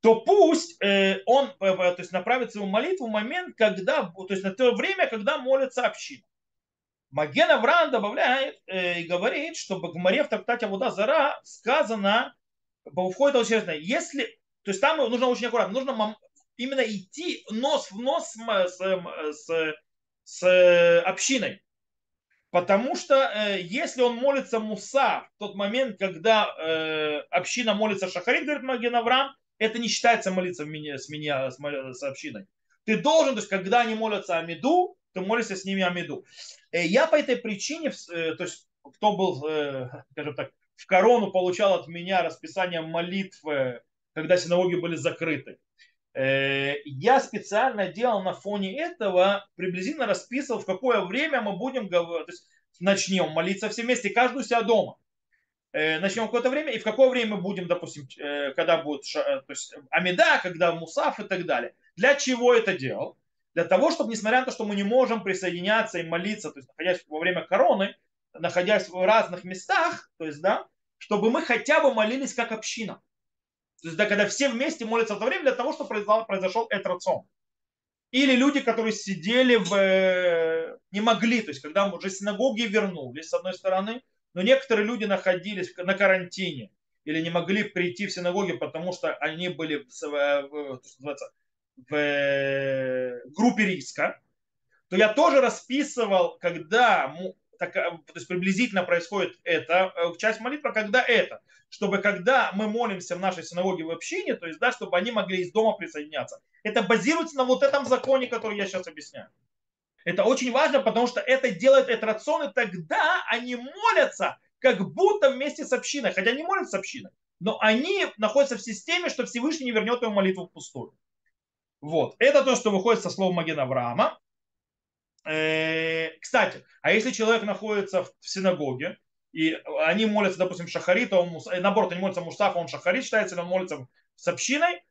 то пусть э, он э, то есть направит свою молитву в момент, когда, то есть на то время, когда молится община. Маген Авраам добавляет э, и говорит, что в Гмаре в трактате Авода Зара сказано, входит очень серьезно, если, то есть там нужно очень аккуратно, нужно именно идти нос в нос с, с, с общиной. Потому что э, если он молится Муса в тот момент, когда э, община молится Шахарит, говорит Маген Авраам, это не считается молиться в меня, с, меня, с, с общиной. Ты должен, то есть когда они молятся Амиду, ты молишься с ними Амиду. Э, я по этой причине, э, то есть кто был, э, скажем так, в корону получал от меня расписание молитв, э, когда синагоги были закрыты. Я специально делал на фоне этого, приблизительно расписывал, в какое время мы будем, то есть начнем молиться все вместе, каждый у себя дома. Начнем какое-то время, и в какое время мы будем, допустим, когда будет то есть Амида, когда Мусаф и так далее. Для чего это делал? Для того, чтобы, несмотря на то, что мы не можем присоединяться и молиться, то есть находясь во время короны, находясь в разных местах, то есть, да, чтобы мы хотя бы молились как община. То есть, да, когда все вместе молятся в то время для того, чтобы произошел, произошел этот рацион. Или люди, которые сидели в... не могли, то есть, когда мы уже синагоги вернулись, с одной стороны, но некоторые люди находились на карантине или не могли прийти в синагоги, потому что они были в, в группе риска, то я тоже расписывал, когда... Так, то есть приблизительно происходит эта часть молитвы, когда это, чтобы когда мы молимся в нашей синагоге в общине, то есть, да, чтобы они могли из дома присоединяться. Это базируется на вот этом законе, который я сейчас объясняю. Это очень важно, потому что это делает этот рацион, и тогда они молятся, как будто вместе с общиной, хотя не молятся с общиной, но они находятся в системе, что Всевышний не вернет им молитву впустую. Вот. Это то, что выходит со слов Маген Авраама. Кстати, а если человек находится в синагоге, и они молятся, допустим, шахарит, то он, наоборот, они молятся мусаф, он шахарит считается, или он молится с общиной,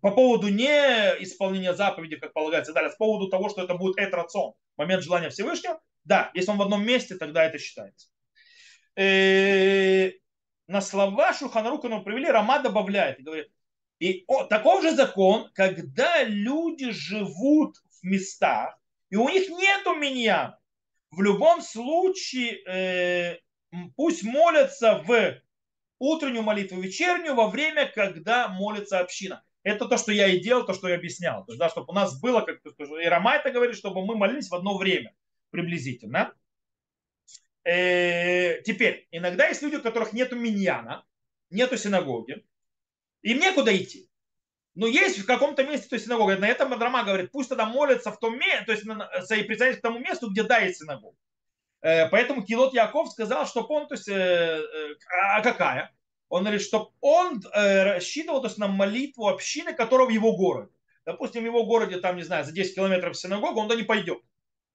по поводу не исполнения заповеди, как полагается, далее, с поводу того, что это будет эт рацион, момент желания Всевышнего, да, если он в одном месте, тогда это считается. И на слова Шурхан-Ару, которые привели, Рама добавляет и говорит, и о, таков же закон, когда люди живут в местах, и у них нету миньяна. В любом случае, э, пусть молятся в утреннюю молитву, вечернюю, во время, когда молится община. Это то, что я и делал, то, что я объяснял. То есть, да, чтобы у нас было, как и Рама это говорит, чтобы мы молились в одно время приблизительно. Э, теперь, иногда есть люди, у которых нету миньяна, нету синагоги, им некуда идти. Но есть в каком-то месте, то есть синагога. На этом Рама говорит, пусть тогда молятся в том месте, то есть присоединяются к тому месту, где да, есть синагога. Поэтому Килот Яков сказал, что он, то есть, а какая? Он говорит, что он рассчитывал, то есть, на молитву общины, которая в его городе. Допустим, в его городе, там, не знаю, за десять километров синагога, он туда не пойдет,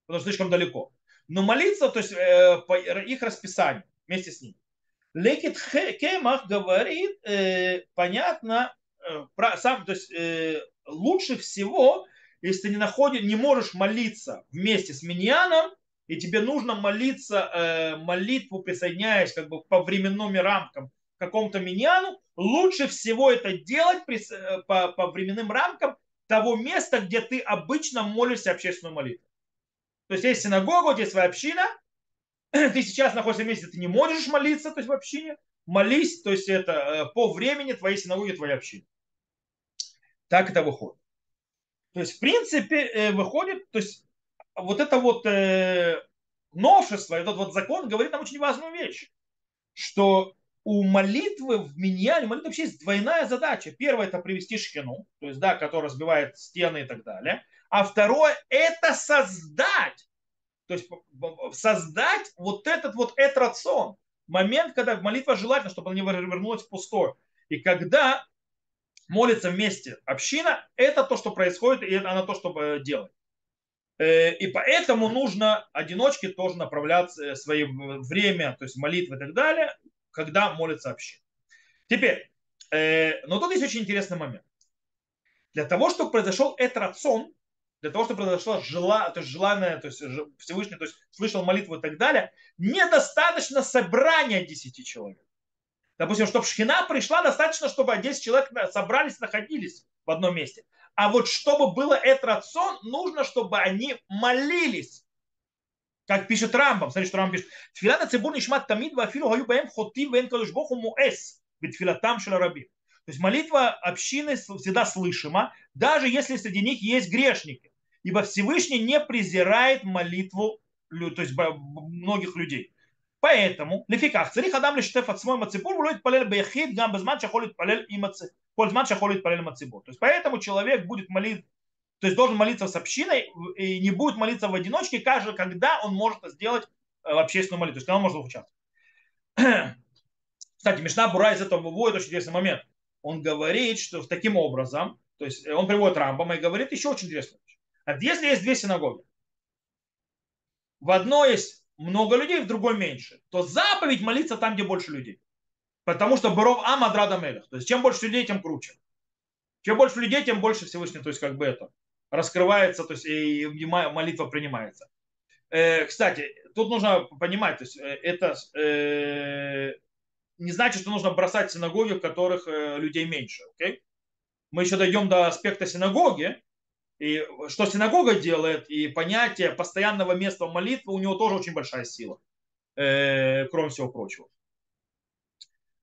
потому что слишком далеко. Но молиться, то есть, по их расписанию вместе с ним. Лекит Кемах говорит, понятно, сам, то есть, э, лучше всего, если ты не, находишь, не можешь молиться вместе с миньяном, и тебе нужно молиться, э, молитву присоединяясь как бы по временным рамкам к какому-то миньяну, лучше всего это делать при, по, по временным рамкам того места, где ты обычно молишься общественную молитву. То есть есть синагога, у тебя своя община, ты сейчас находишься в месте, ты не можешь молиться, то есть в общине, молись, то есть это по времени твоей синагоги, твоей общины. Так это выходит. То есть, в принципе, выходит, то есть, вот это вот э, новшество, этот вот закон говорит нам очень важную вещь, что у молитвы в миньяне, молитвы вообще есть двойная задача. Первое – это привести шкину, то есть, да, которая разбивает стены и так далее. А второе – это создать, то есть, создать вот этот вот эт рацион. Момент, когда молитва желательно, чтобы она не вернулась в пустое. И когда молится вместе община, это то, что происходит, и она то, что делает. И поэтому нужно одиночке тоже направлять свое время, то есть молитвы и так далее, когда молится община. Теперь, но тут есть очень интересный момент. Для того, чтобы произошел эт рацион, для того, чтобы произошло желание, то есть, желанное, то есть Всевышний, то есть слышал молитву и так далее, недостаточно собрания десяти человек. Допустим, чтобы шхина пришла, достаточно, чтобы десять человек собрались, находились в одном месте. А вот чтобы было эт рацион, нужно, чтобы они молились. Как пишет Рамбам, смотри, что Рамбам пишет. Тфилат цибура нишмат тамид ва афилу гаю баэм хотим ва эйн кадош боху муэс битфилатам шель рабим. То есть молитва общины всегда слышима, даже если среди них есть грешники. Ибо Всевышний не презирает молитву, то есть многих людей. Поэтому, лификах, царих адам лиштеф от своего мацибур, влоит палель бейхид, гамбезман шахолит палель и мацибур. Пользман шахолит палель мацибур. То есть поэтому человек будет молиться, то есть должен молиться с общиной и не будет молиться в одиночке, каждый, когда он может сделать общественную молитву, то есть когда он может участвовать. Кстати, Мишна Брура из этого выводит очень интересный момент. Он говорит, что таким образом, то есть он приводит Рамбама и говорит еще очень интересную вещь. Если есть две синагоги, в одной есть много людей, в другой меньше, то заповедь молиться там, где больше людей. Потому что Боров Ам Адрада Мелех. То есть чем больше людей, тем круче. Чем больше людей, тем больше Всевышний, то есть как бы это раскрывается, то есть и молитва принимается. Кстати, тут нужно понимать, то есть это не значит, что нужно бросать синагоги, в которых людей меньше. Okay? Мы еще дойдем до аспекта синагоги, и что синагога делает, и понятие постоянного места молитвы, у него тоже очень большая сила, кроме всего прочего.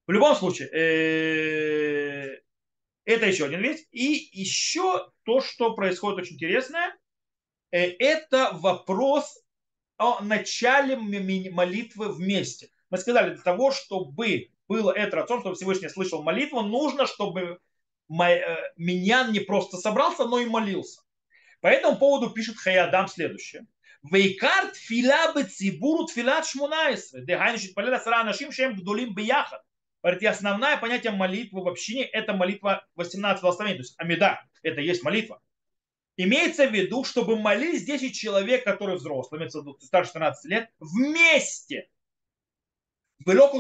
В любом случае, это еще один вещь. И еще то, что происходит очень интересное, это вопрос о начале молитвы вместе. Мы сказали, для того, чтобы было это рацион, чтобы Всевышний слышал молитву, нужно, чтобы Миньян не просто собрался, но и молился. По этому поводу пишет Хай Адам следующее. Вейкар тфила бе цибуру тфилат шмунаэсрэ. Дегайну шитпале ласара анашим шем гдулим бияхад. Говорит, и основное понятие молитвы в общине – это молитва восемнадцати благословений, то есть Амида, это есть молитва. Имеется в виду, чтобы молились десять человек, которые взрослые, старше тринадцати лет, вместе. Говорит,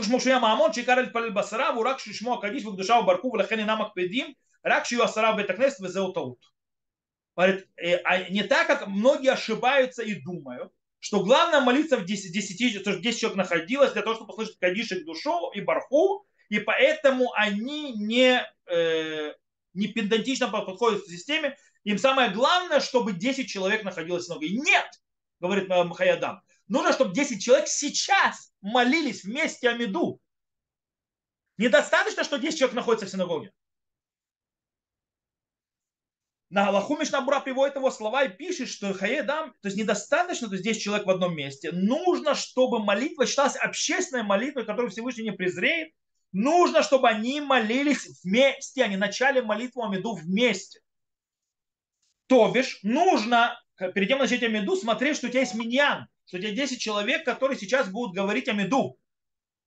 не так, как многие ошибаются и думают, что главное молиться в десять, десять, десять человек находилось для того, чтобы услышать Кадиш и Душу и Барху, и поэтому они не, э, не педантично подходят к системе. Им самое главное, чтобы десять человек находилось в синагоге. Нет, говорит Хай Адам, нужно, чтобы десять человек сейчас молились вместе Амиду. Недостаточно, что десять человек находится в синагоге. На Галаху Мишна Брура приводит его слова и пишет, что Хай Адам, то есть недостаточно, то есть десять человек в одном месте. Нужно, чтобы молитва считалась общественной молитвой, которую Всевышний не презреет. Нужно, чтобы они молились вместе, они начали молитву Амиду вместе. То бишь, нужно, перед тем, как начать Амиду, смотреть, что у тебя есть миньян, что у тебя десять человек, которые сейчас будут говорить Амиду.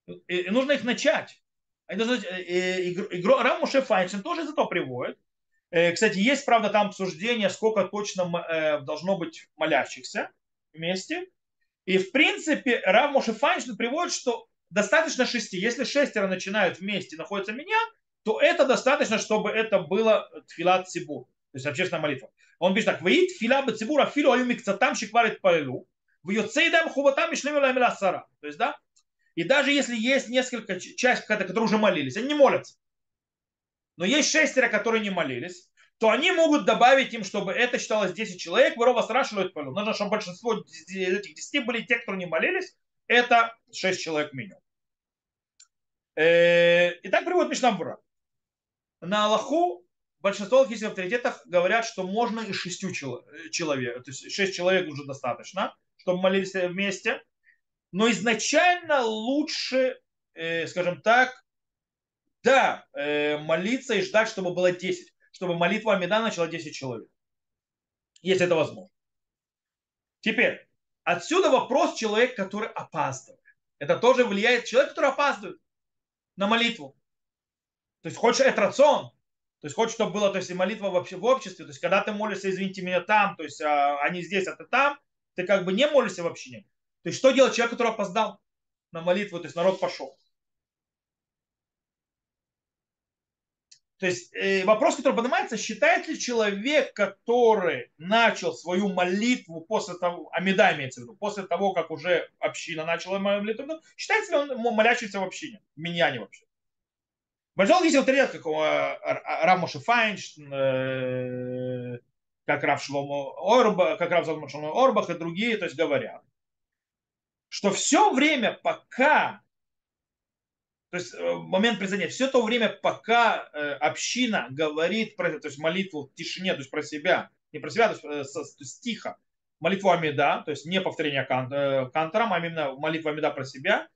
И, и нужно их начать. И, и, и, и, Рав Моше Файнштейн тоже зато приводит. Кстати, есть, правда, там обсуждение, сколько точно должно быть молящихся вместе. И, в принципе, Рав Моше Файнштейн приводит, что достаточно шести. Если шестеро начинают вместе, находятся миньян, то это достаточно, чтобы это было тфилат цибур, то есть общественная молитва. Он пишет так: «Ваид тфилат цибур афилу аюми кцатам шикварит палилу, вьюцейдам хуватам ишлеми лаймила сара». То есть, да, и даже если есть несколько часть, которые уже молились, они не молятся. Но есть шестеро, которые не молились, то они могут добавить им, чтобы это считалось десять человек, вырова срашивают полю. Нужно, чтобы большинство из этих десяти были те, кто не молились, это шесть человек минимум. Итак, приводит Мишна Брура. На Аллаху большинство логических авторитетов говорят, что можно и шестью человек, то есть шесть человек уже достаточно, чтобы молились вместе. Но изначально лучше, скажем так, да, молиться и ждать, чтобы было десять, чтобы молитва Амида начала десять человек, если это возможно. Теперь, отсюда вопрос человека, который опаздывает. Это тоже влияет человек, который опаздывает на молитву. То есть хочешь это рацион, то есть хочешь, чтобы была, то есть, и молитва вообще в обществе, то есть когда ты молишься, извините меня, там, то есть они здесь, а ты там, ты как бы не молишься в общине. То есть что делать человек, который опоздал на молитву, то есть народ пошел. То есть вопрос, который поднимается, считает ли человек, который начал свою молитву после того, Амида имеется в виду, после того, как уже община начала молитву, считается ли он молящийся в общине, в миньяне вообще? Большой есть авторитет, как Рав Моше Файнштейн, как Рав Залмашон Орбах и другие, то есть говорят, что все время, пока То есть момент признания. Все то время, пока э, община говорит про, то есть, молитву в тишине, то есть про себя, не про себя, то есть, э, со, то есть тихо, молитву Амида, то есть не повторение кан, э, кантрам, а именно молитву Амида про себя,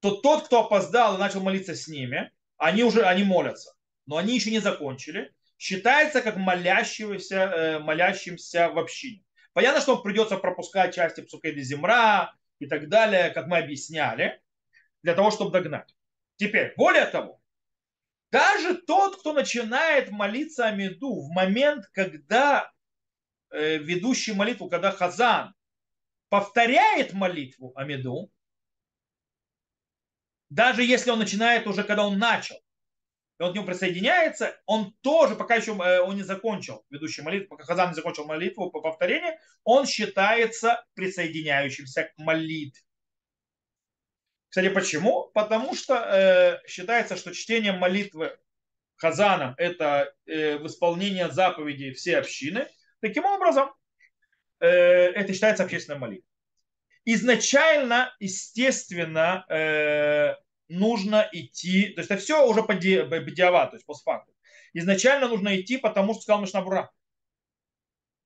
то тот, кто опоздал и начал молиться с ними, они уже они молятся, но они еще не закончили, считается как молящимся, э, молящимся в общине. Понятно, что придется пропускать части псукей дезимра и так далее, как мы объясняли, для того, чтобы догнать. Теперь, более того, даже тот, кто начинает молиться Амиду в момент, когда э, ведущий молитву, когда Хазан повторяет молитву Амиду, даже если он начинает уже, когда он начал, и он к нему присоединяется, он тоже, пока еще он не закончил ведущий молитву, пока Хазан не закончил молитву по повторению, он считается присоединяющимся к молитве. Кстати, почему? Потому что э, считается, что чтение молитвы Хазаном – это э, исполнение заповедей всей общины. Таким образом, э, это считается общественной молитвой. Изначально, естественно, э, нужно идти, то есть это все уже бедиават, то есть постфактум. Изначально нужно идти, потому что сказал Мишна Брура.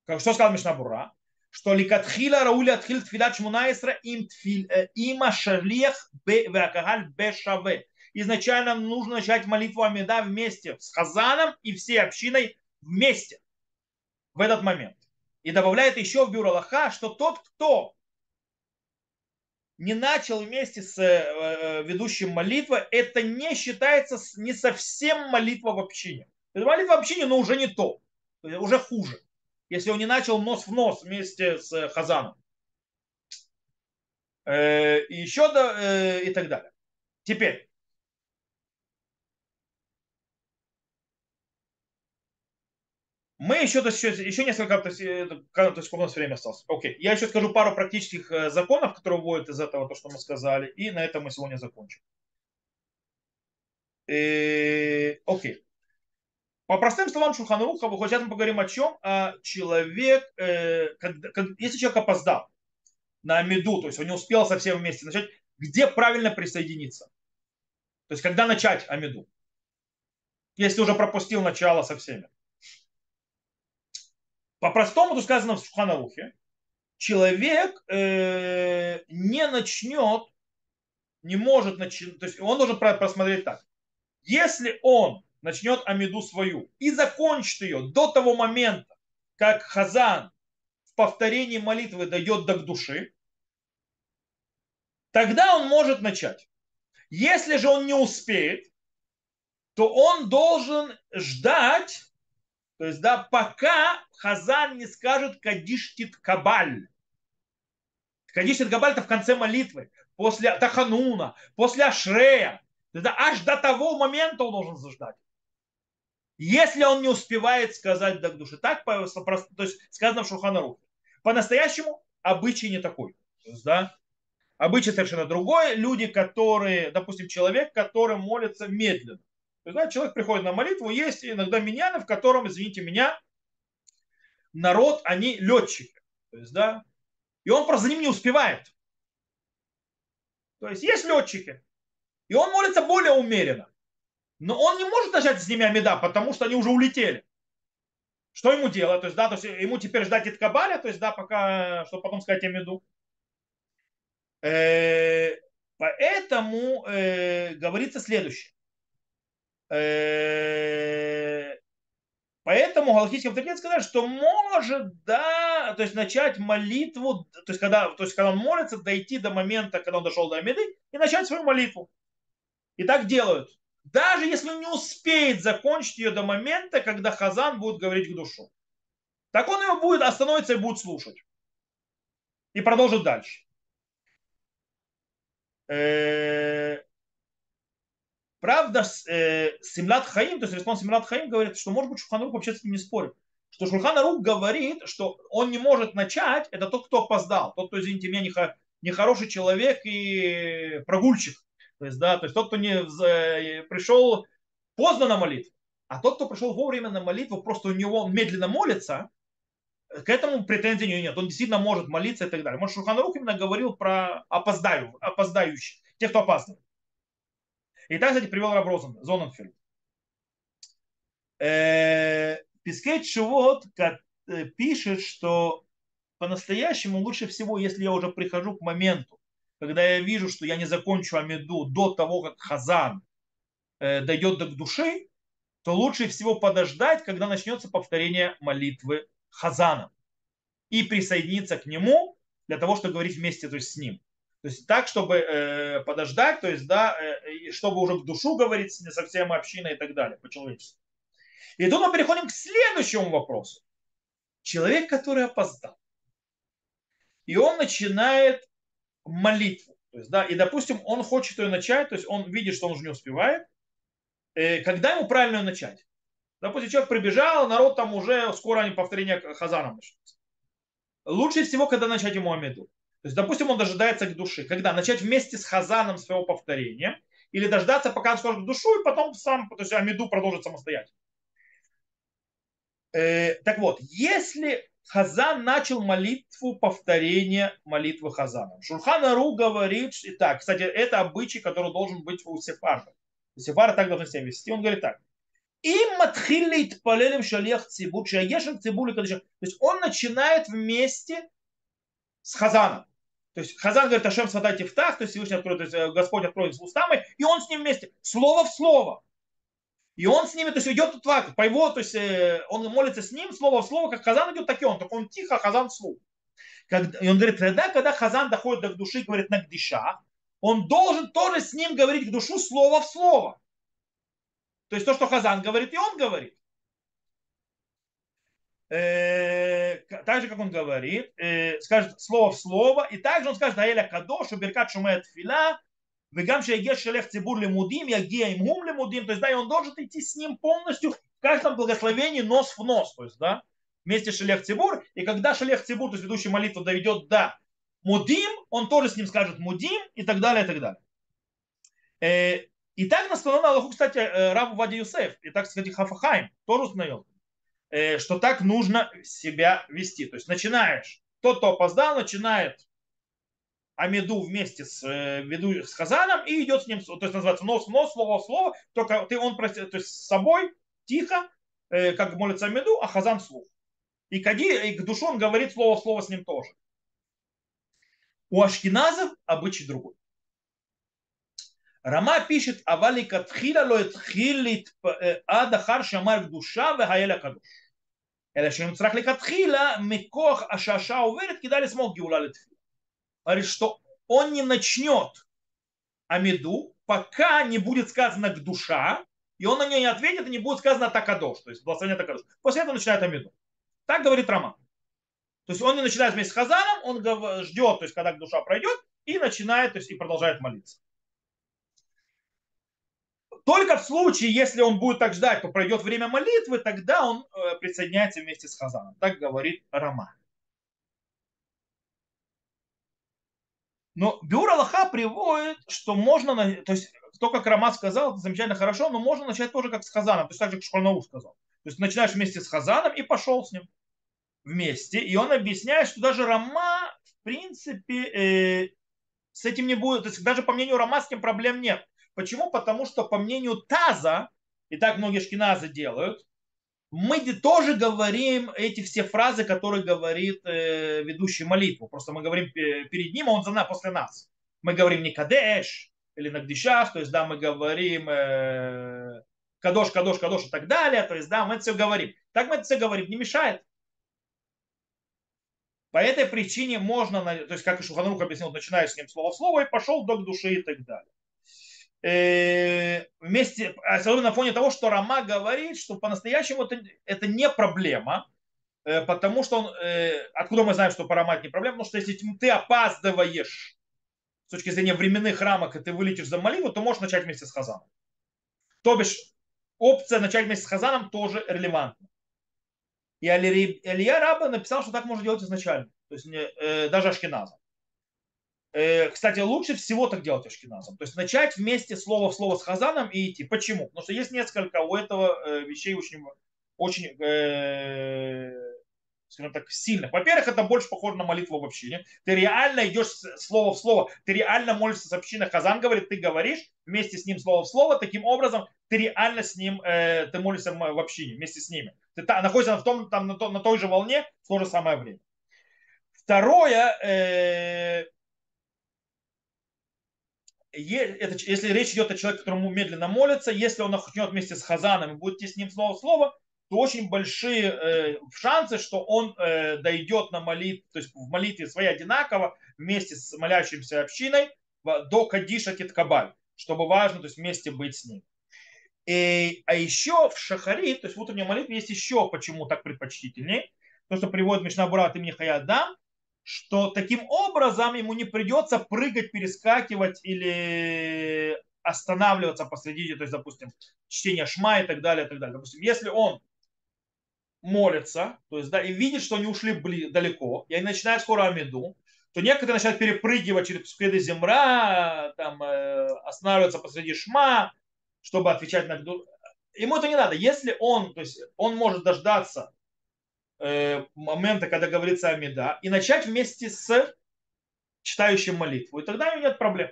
Что сказал Мишна Брура? Что ликатхила рауля тхил тфилат шмунаисра им тфил има шалех бе вакагаль бе шаве. Изначально нужно начать молитву Амида вместе с Хазаном и всей общиной вместе в этот момент. И добавляет еще в Биур Алаха, что тот, кто не начал вместе с ведущим молитвы, это не считается не совсем молитва в общине. Это молитва в общине, но уже не то, уже хуже, если он не начал нос в нос вместе с Хазаном. И еще до, и так далее. Теперь. Мы еще, еще несколько, то есть, то есть, у нас время осталось. Окей. Я еще скажу пару практических законов, которые выводят из этого то, что мы сказали, и на этом мы сегодня закончим. И, окей. По простым словам Шурхан-Ару, сейчас мы поговорим о чем? О человек, когда, если человек опоздал на Амиду, то есть он не успел совсем вместе начать, где правильно присоединиться? То есть когда начать Амиду? Если уже пропустил начало со всеми. По-простому, то сказано в Шульхан-Арухе, человек э, не начнет, не может начинать, то есть он должен просмотреть так. Если он начнет Амиду свою и закончит ее до того момента, как Хазан в повторении молитвы дойдет до души, тогда он может начать. Если же он не успеет, то он должен ждать, то есть, да, пока Хазан не скажет Кадиш титкабаль. Кадиш титкабаль – это в конце молитвы, после Тахануна, после Ашрея. Да, аж до того момента он должен заждать. Если он не успевает сказать «да к душе», так то есть сказано в Шульхан-Арухе. По-настоящему обычай не такой. То есть, да, обычай совершенно другой. Люди, которые, допустим, человек, который молится медленно. То есть, да, человек приходит на молитву, есть иногда миньяны, в котором, извините меня, народ, они летчики. То есть, да, и он просто за ним не успевает. То есть есть летчики, и он молится более умеренно. Но он не может начать с ними Амида, потому что они уже улетели. Что ему делать? То есть, да, то есть ему теперь ждать Иткабаля, то есть, да, пока, чтобы потом сказать Амиду. Э-э- поэтому э- говорится следующее. Поэтому галахический авторитет сказал, что может, да, то есть начать молитву, то есть, когда, то есть когда он молится, дойти до момента, когда он дошел до Амиды, и начать свою молитву. И так делают. Даже если он не успеет закончить ее до момента, когда Хазан будет говорить к душу. Так он ее будет, остановится и будет слушать. И продолжит дальше. Правда, Симлат Хаим, то есть респонд Симлат Хаим говорит, что может быть Шульхан-Арух вообще с ним не спорит. Что Шульхан-Арух говорит, что он не может начать, это тот, кто опоздал. Тот, кто, извините меня, нехороший человек и прогульщик. То есть, да, то есть тот, кто не пришел поздно на молитву. А тот, кто пришел вовремя на молитву, просто у него медленно молится, к этому претензий нет. Он действительно может молиться и так далее. Может, Шульхан-Арух именно говорил про опоздаю, опоздающих, тех, кто опаздывает. И так, кстати, привел Раб Зоненфельд. Пискет Шивот пишет, что по-настоящему лучше всего, если я уже прихожу к моменту, когда я вижу, что я не закончу Амиду до того, как Хазан э, дойдет до души, то лучше всего подождать, когда начнется повторение молитвы Хазана и присоединиться к нему для того, чтобы говорить вместе, то есть с ним. То есть так, чтобы э, подождать, то есть, да, э, чтобы уже к душу говорить со всем общиной и так далее, по-человечески. И тут мы переходим к следующему вопросу. Человек, который опоздал, и он начинает молитву, то есть, да, и, допустим, он хочет ее начать, то есть он видит, что он уже не успевает, когда ему правильно начать? Допустим, человек прибежал, народ там уже, скоро они повторение Хазана начнутся. Лучше всего, когда начать ему Амиду. То есть, допустим, он дожидается к душе. Когда? Начать вместе с Хазаном своего повторения. Или дождаться, пока он скажет душу, и потом сам, то есть Амиду продолжит самостоятельно. Э, так вот, если Хазан начал молитву повторения молитвы Хазана. Шурхан-Ару говорит, и так, кстати, это обычай, который должен быть у сефардов. Сефарды так должны себя вести. Он говорит так. Им матхиллит палелем шалех цибур, шаешем цибур и кадиш. То есть он начинает вместе с Хазаном. То есть Хазан говорит, Ашем садай тифтах, то есть Всевышний откроет, то есть Господь откроет с устами, и он с ним вместе, слово в слово. И он с ними, то есть идет тут вак, по его, то есть он молится с ним, слово в слово, как Хазан идет, так и он, так он тихо, Хазан вслух. И он говорит, тогда, когда Хазан доходит до души и говорит на кдиша, он должен тоже с ним говорить к душу слово в слово. То есть то, что Хазан говорит, и он говорит. Так же, как он говорит, скажет слово в слово, и также он скажет «Аэля Кадош, уберкат шумает фила, вегам шеегеш шелех цибур лимудим, ягия им гум лимудим». То есть, да, и он должен идти с ним полностью в каждом благословении нос в нос, то есть, да, вместе шелех цибур, и когда шелех цибур, то есть ведущий молитву, доведет до мудим, он тоже с ним скажет мудим, и так далее, и так далее. И так настановил Аллаху, кстати, Рав Вади Юсеф, и так, кстати, Каф ха-Хаим тоже установил, что так нужно себя вести. То есть начинаешь, тот, кто опоздал, начинает Амиду вместе с, веду, с Хазаном и идет с ним, то есть называется нос в нос, слово в слово, только ты, он, то есть с собой, тихо, как молится Амиду, а Хазан вслух. И, и к душу он говорит слово в слово с ним тоже. У ашкеназов обычай другой. Рама пишет, авалика тхила лоет хилит адахар шамар душа вегаяля кадуш. Эля шем црах лика тхила мекох ашаша уверит кидали смог геулали тхила. Говорит, что он не начнет Амиду, пока не будет сказано к душа, и он на нее не ответит, и не будет сказано такадош, то есть благословение такадош. После этого начинает Амиду. Так говорит Рама. То есть он не начинает вместе с Хазаном, он ждет, то есть когда к душа пройдет, и начинает, то есть и продолжает молиться. Только в случае, если он будет так ждать, то пройдет время молитвы, тогда он присоединяется вместе с Хазаном. Так говорит Рама. Но Биур Алаха приводит, что можно, то есть кто как Рама сказал, замечательно, хорошо, но можно начать тоже как с Хазаном, то есть так же, как Шульхан-Арух сказал. То есть начинаешь вместе с Хазаном и пошел с ним вместе. И он объясняет, что даже Рама, в принципе, э, с этим не будет, то есть даже по мнению Рама с этим проблем нет. Почему? Потому что по мнению Таза, и так многие шкиназы делают, мы тоже говорим эти все фразы, которые говорит э, ведущий молитву. Просто мы говорим перед ним, а он за нас, после нас. Мы говорим не кадеш или на кдишах, то есть да, мы говорим э, кадош, кадош, кадош и так далее. То есть да, мы это все говорим. Так мы это все говорим, не мешает. По этой причине можно, то есть как и Шульхан Арух объяснил, начинаешь с ним слово в слово и пошел до души и так далее. Вместе, особенно на фоне того, что Рама говорит, что по-настоящему это, это не проблема, потому что он, откуда мы знаем, что по Рама это не проблема, потому что если ты опаздываешь с точки зрения временных рамок, и ты вылетишь за молитву, то можешь начать вместе с Хазаном. То бишь, опция начать вместе с Хазаном тоже релевантна. И Алия Раба написал, что так можно делать изначально, то есть даже ашкеназам. Кстати, лучше всего так делать ашкеназам. То есть начать вместе слово в слово с Хазаном и идти. Почему? Потому что есть несколько у этого вещей очень, очень э, скажем так, сильных. Во-первых, это больше похоже на молитву в общине. Ты реально идешь слово в слово. Ты реально молишься с общиной. Хазан говорит, ты говоришь вместе с ним слово в слово. Таким образом, ты реально с ним, э, ты молишься в общине вместе с ними. Ты та, находишься в том, там, на, то, на той же волне в то же самое время. Второе, э, если речь идет о человеке, которому медленно молится, если он начнет вместе с Хазаном и будет идти с ним слово в слово, то очень большие э, шансы, что он э, дойдет на молитву, то есть в молитве своей одинаково вместе с молящимся общиной до Кадиша Титкабаль, чтобы важно, то есть вместе быть с ним. И, а еще в Шахари, то есть в утренней молитве есть еще почему так предпочтительнее, то, что приводит Мишна Брура от имени Хай Адам, что таким образом ему не придется прыгать, перескакивать или останавливаться посреди, то есть, допустим, чтения Шма и так далее, и так далее. Допустим, если он молится, то есть, да, и видит, что они ушли бли- далеко, и они начинают скоро Амиду, то некоторые начинают перепрыгивать через педы земра, там, э, останавливаться посреди Шма, чтобы отвечать на... Ему это не надо. Если он, то есть, он может дождаться э, момента, когда говорится Амида, и начать вместе с читающим молитву, и тогда у него нет проблем.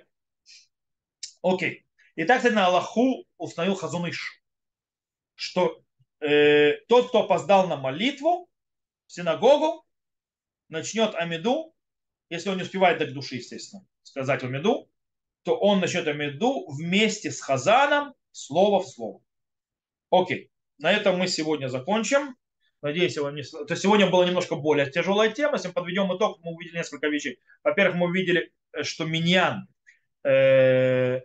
Окей. Итак, кстати, на Аллаху установил Хазуныш, что э, тот, кто опоздал на молитву в синагогу, начнет Амиду, если он не успевает дать души, естественно, сказать Амиду, то он начнет Амиду вместе с Хазаном слово в слово. Окей. На этом мы сегодня закончим. Надеюсь, вам не... То есть сегодня была немножко более тяжелая тема. Если мы подведем итог, мы увидели несколько вещей. Во-первых, мы увидели, что миньян, э...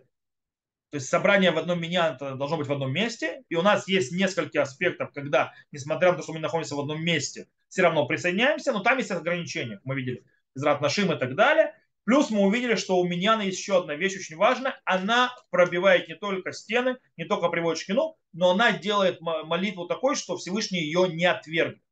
то есть собрание в одном миньян должно быть в одном месте. И у нас есть несколько аспектов, когда, несмотря на то, что мы находимся в одном месте, все равно присоединяемся, но там есть ограничения, мы видели, израт нашим и так далее. Плюс мы увидели, что у миньяна есть еще одна вещь очень важная. Она пробивает не только стены, не только приводит Шкину, но она делает молитву такой, что Всевышний ее не отвергнет.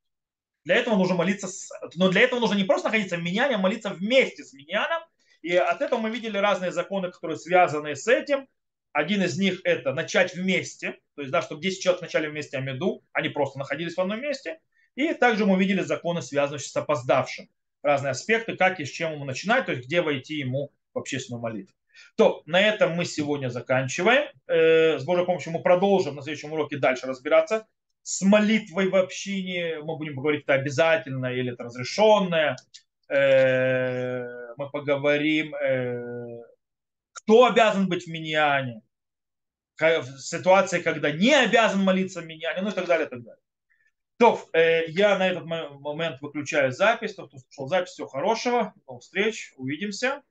Для этого нужно молиться, с... но для этого нужно не просто находиться в миньяне, а молиться вместе с миньяном. И от этого мы видели разные законы, которые связаны с этим. Один из них это начать вместе, то есть да, чтобы десять человек начали вместе амиду, они просто находились в одном месте. И также мы видели законы, связанные с опоздавшим. Разные аспекты, как и с чем ему начинать, то есть где войти ему в общественную молитву. То, на этом мы сегодня заканчиваем. С Божьей помощью мы продолжим на следующем уроке дальше разбираться. С молитвой в общине мы будем говорить, это обязательно или это разрешенное. Мы поговорим, кто обязан быть в миньяне, в ситуации, когда не обязан молиться в миньяне, ну и так далее, и так далее. То, э, я на этот момент выключаю запись. Тот, кто слушал запись, всего хорошего. До встречи. Увидимся.